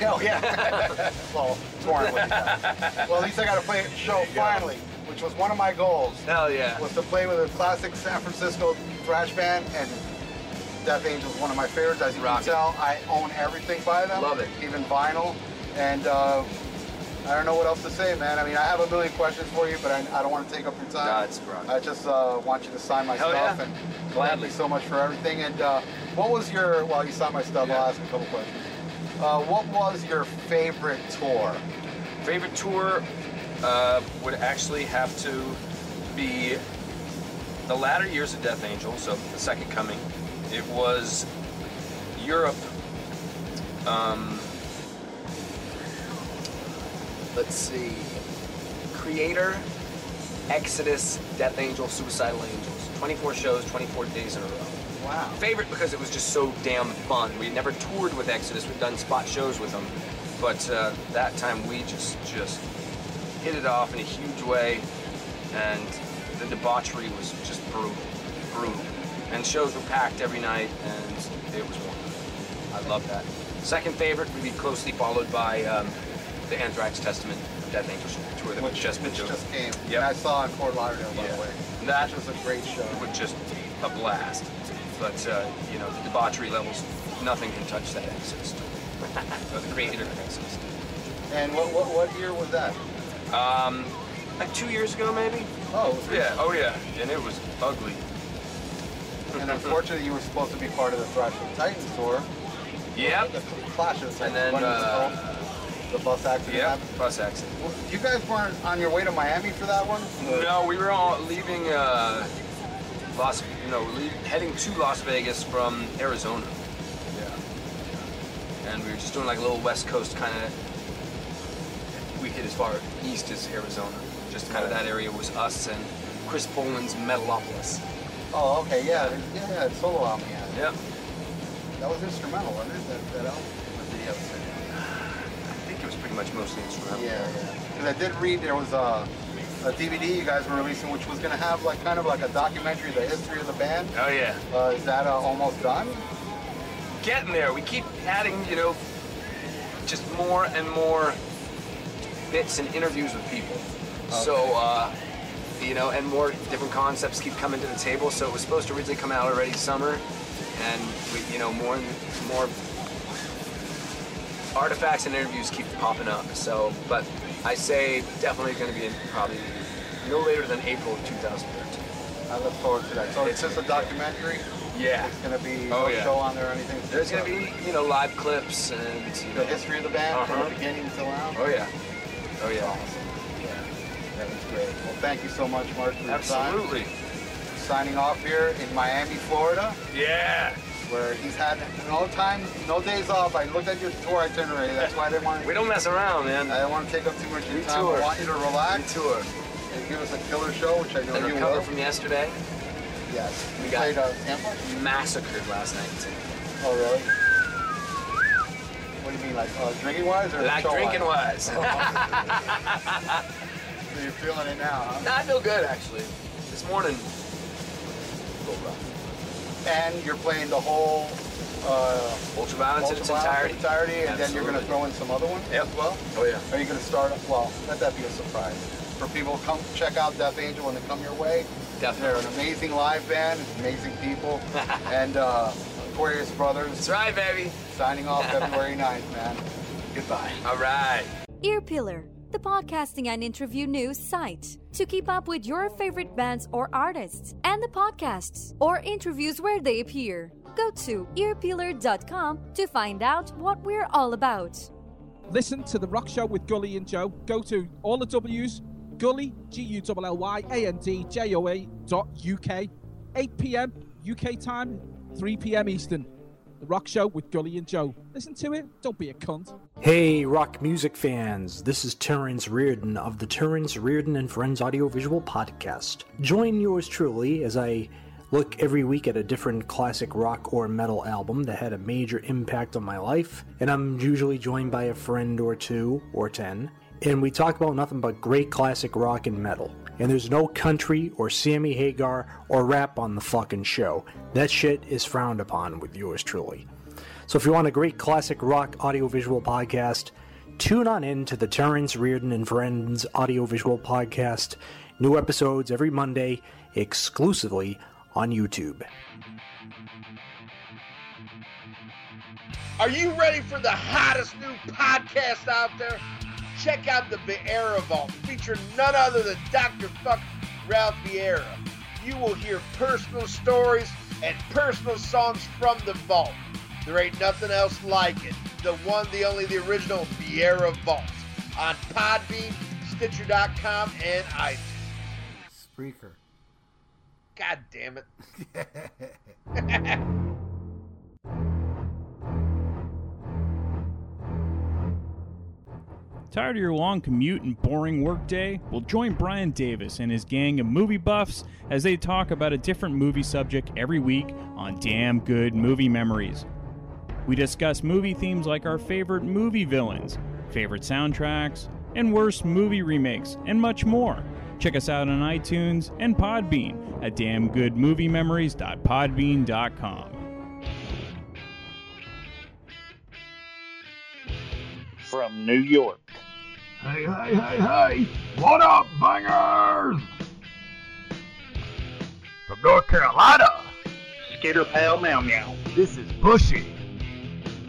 Hell yeah. Well, touring with you guys. Well, at least I got to play a show finally, which was one of my goals. Hell yeah. Was to play with a classic San Francisco thrash band, and Death Angel is one of my favorites. As you can tell, I own everything by them. Love it. Even vinyl. And I don't know what else to say, man. I mean, I have a million questions for you, but I don't want to take up your time. No, it's rough. I just want you to sign my stuff. And gladly. Thank you so much for everything. And what was your, while you sign my stuff, I'll ask a couple questions. What was your favorite tour? Favorite tour would actually have to be the latter years of Death Angel, so the second coming. It was Europe. Let's see. Creator, Exodus, Death Angel, Suicidal Angels. 24 shows, 24 days in a row. Wow. Favorite because it was just so damn fun. We never toured with Exodus. We've done spot shows with them, but that time we just hit it off in a huge way, and the debauchery was just brutal. And shows were packed every night, and it was wonderful. I love that. Second favorite would be closely followed by the Anthrax Testament Death Angel tour that we've just been doing. Just came. Yep. And I saw in Fort Lauderdale, by the way. That was a great show. It was just a blast. But, you know, the debauchery levels, nothing can touch that Exodus. So the creator of Exodus. And what year was that? Like 2 years ago, maybe? Oh, it was recent. Yeah, oh yeah. And it was ugly. And unfortunately, you were supposed to be part of the Thrash of Titans tour. Yep. The Clash of Titans. And then, the bus accident. Yeah, bus accident. Well, you guys weren't on your way to Miami for that one? So. No, we were all leaving, heading to Las Vegas from Arizona. Yeah. And we were just doing like a little West Coast kind of. We hit as far east as Arizona. Just kind of that area was us and Chris Bolan's Metalopolis. Oh, okay, yeah, yeah, solo album. Yeah. That was instrumental, wasn't it? That album. What did he have to say? I think it was pretty much mostly instrumental. Yeah, yeah. Because I did read there was a DVD you guys were releasing, which was going to have like kind of like a documentary of the history of the band. Oh yeah. Is that almost done? Getting there. We keep adding, you know, just more and more bits and interviews with people. Okay. So, you know, and more different concepts keep coming to the table. So it was supposed to originally come out already summer, and we, you know, more and more artifacts and interviews keep popping up. So, but. I say definitely going to be in probably no later than April of 2013. I look forward to that. So it's just a documentary? Yeah. It's going to be no show on there or anything? There's going to be, you know, live clips and, you know. The history of the band from the beginning until now? Oh, yeah. Oh, yeah. Awesome. Yeah. That was great. Well, thank you so much, Mark, for your time. Absolutely. Signing off here in Miami, Florida. Yeah. Where he's had no time, no days off. I looked at your tour itinerary. That's why I didn't want to... We don't mess around, man. I don't want to take up too much of your time. I want you to relax. You tour. And give us a killer show, which I know you will. From yesterday? Yes. We got played, massacred last night, too. Oh, really? What do you mean, like drinking-wise or like drinking-wise. So you're feeling it now, huh? No, I feel good, actually. This morning, a little rough. And you're playing the whole Ultraviolence in its entirety. And Absolutely. Then you're going to throw in some other ones as well? Oh, yeah. Are you going to start? Well, let that be a surprise. For people to come check out Death Angel when they come your way. Definitely. They're an amazing live band, amazing people. And Aquarius Brothers. That's right, baby. Signing off February 9th, man. Goodbye. All right. Ear Pillar, the podcasting and interview news site, to keep up with your favorite bands or artists and the podcasts or interviews where they appear. Go to earpeeler.com to find out what we're all about. Listen to The Rock Show with Gully and Joe. Go to all the W's, Gully, GULLYANDJOE.UK, 8 p.m. UK time, 3 p.m. Eastern. The Rock Show with Gully and Joe. Listen to it. Don't be a cunt. Hey, rock music fans. This is Terrence Reardon of the Terrence Reardon and Friends Audiovisual Podcast. Join yours truly as I look every week at a different classic rock or metal album that had a major impact on my life. And I'm usually joined by a friend or two or 10. And we talk about nothing but great classic rock and metal. And there's no country or Sammy Hagar or rap on the fucking show. That shit is frowned upon with yours truly. So if you want a great classic rock audiovisual podcast, tune on in to the Terrence Reardon and Friends Audiovisual Podcast. New episodes every Monday, exclusively on YouTube. Are you ready for the hottest new podcast out there? Check out the Vieira Vault, featuring none other than Dr. Fuck Ralph Vieira. You will hear personal stories and personal songs from the vault. There ain't nothing else like it. The one, the only, the original Vieira Vault on Podbean, Stitcher.com, and iTunes. Spreaker. God damn it. Tired of your long commute and boring workday? Well, join Brian Davis and his gang of movie buffs as they talk about a different movie subject every week on Damn Good Movie Memories. We discuss movie themes like our favorite movie villains, favorite soundtracks, and worst movie remakes, and much more. Check us out on iTunes and Podbean at damngoodmoviememories.podbean.com. From New York. Hey, hey, hey, hey! What up, bangers? From North Carolina, Skitter Pal Meow Meow. This is Bushy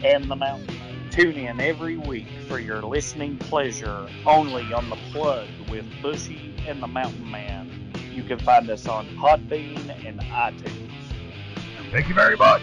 and the Mountain. Tune in every week for your listening pleasure only on The Plug with Bushy and the Mountain Man. You can find us on Podbean and iTunes. Thank you very much.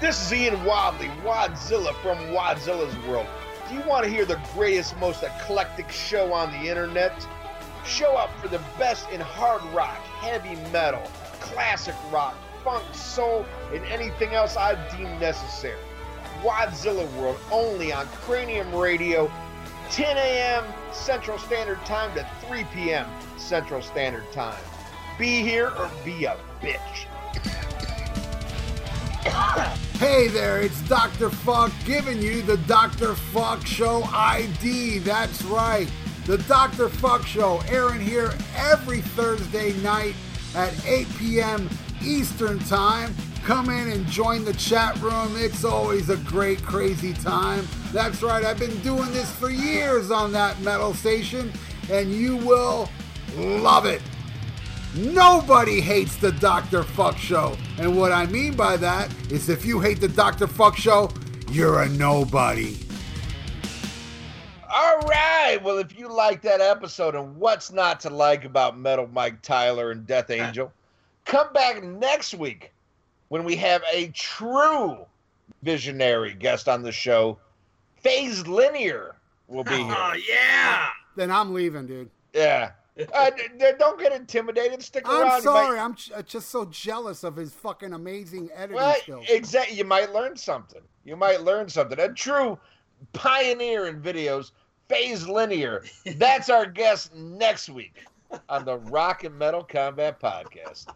This is Ian Wadley, Wadzilla from Wadzilla's World. Do you want to hear the greatest, most eclectic show on the internet? Show up for the best in hard rock, heavy metal, classic rock, funk, soul, and anything else I deem necessary. Wadzilla World, only on Cranium Radio, 10 a.m. Central Standard Time to 3 p.m. Central Standard Time. Be here or be a bitch. Hey there, it's Dr. Fuck giving you the Dr. Fuck Show ID. That's right, the Dr. Fuck Show, airing here every Thursday night at 8 p.m. Eastern Time. Come in and join the chat room. It's always a great, crazy time. That's right, I've been doing this for years on that metal station, and you will love it. Nobody hates the Dr. Fuck Show. And what I mean by that is if you hate the Dr. Fuck Show, you're a nobody. All right. Well, if you like that episode and what's not to like about Metal Mike Tyler and Death Angel, come back next week when we have a true visionary guest on the show. Phase Linear will be here. Oh, yeah. Then I'm leaving, dude. Yeah. Don't get intimidated. Stick around. I'm sorry. I'm just so jealous of his fucking amazing editing skills. Exactly. You might learn something. A true pioneer in videos, Phase Linear. That's our guest next week on the Rock and Metal Combat Podcast.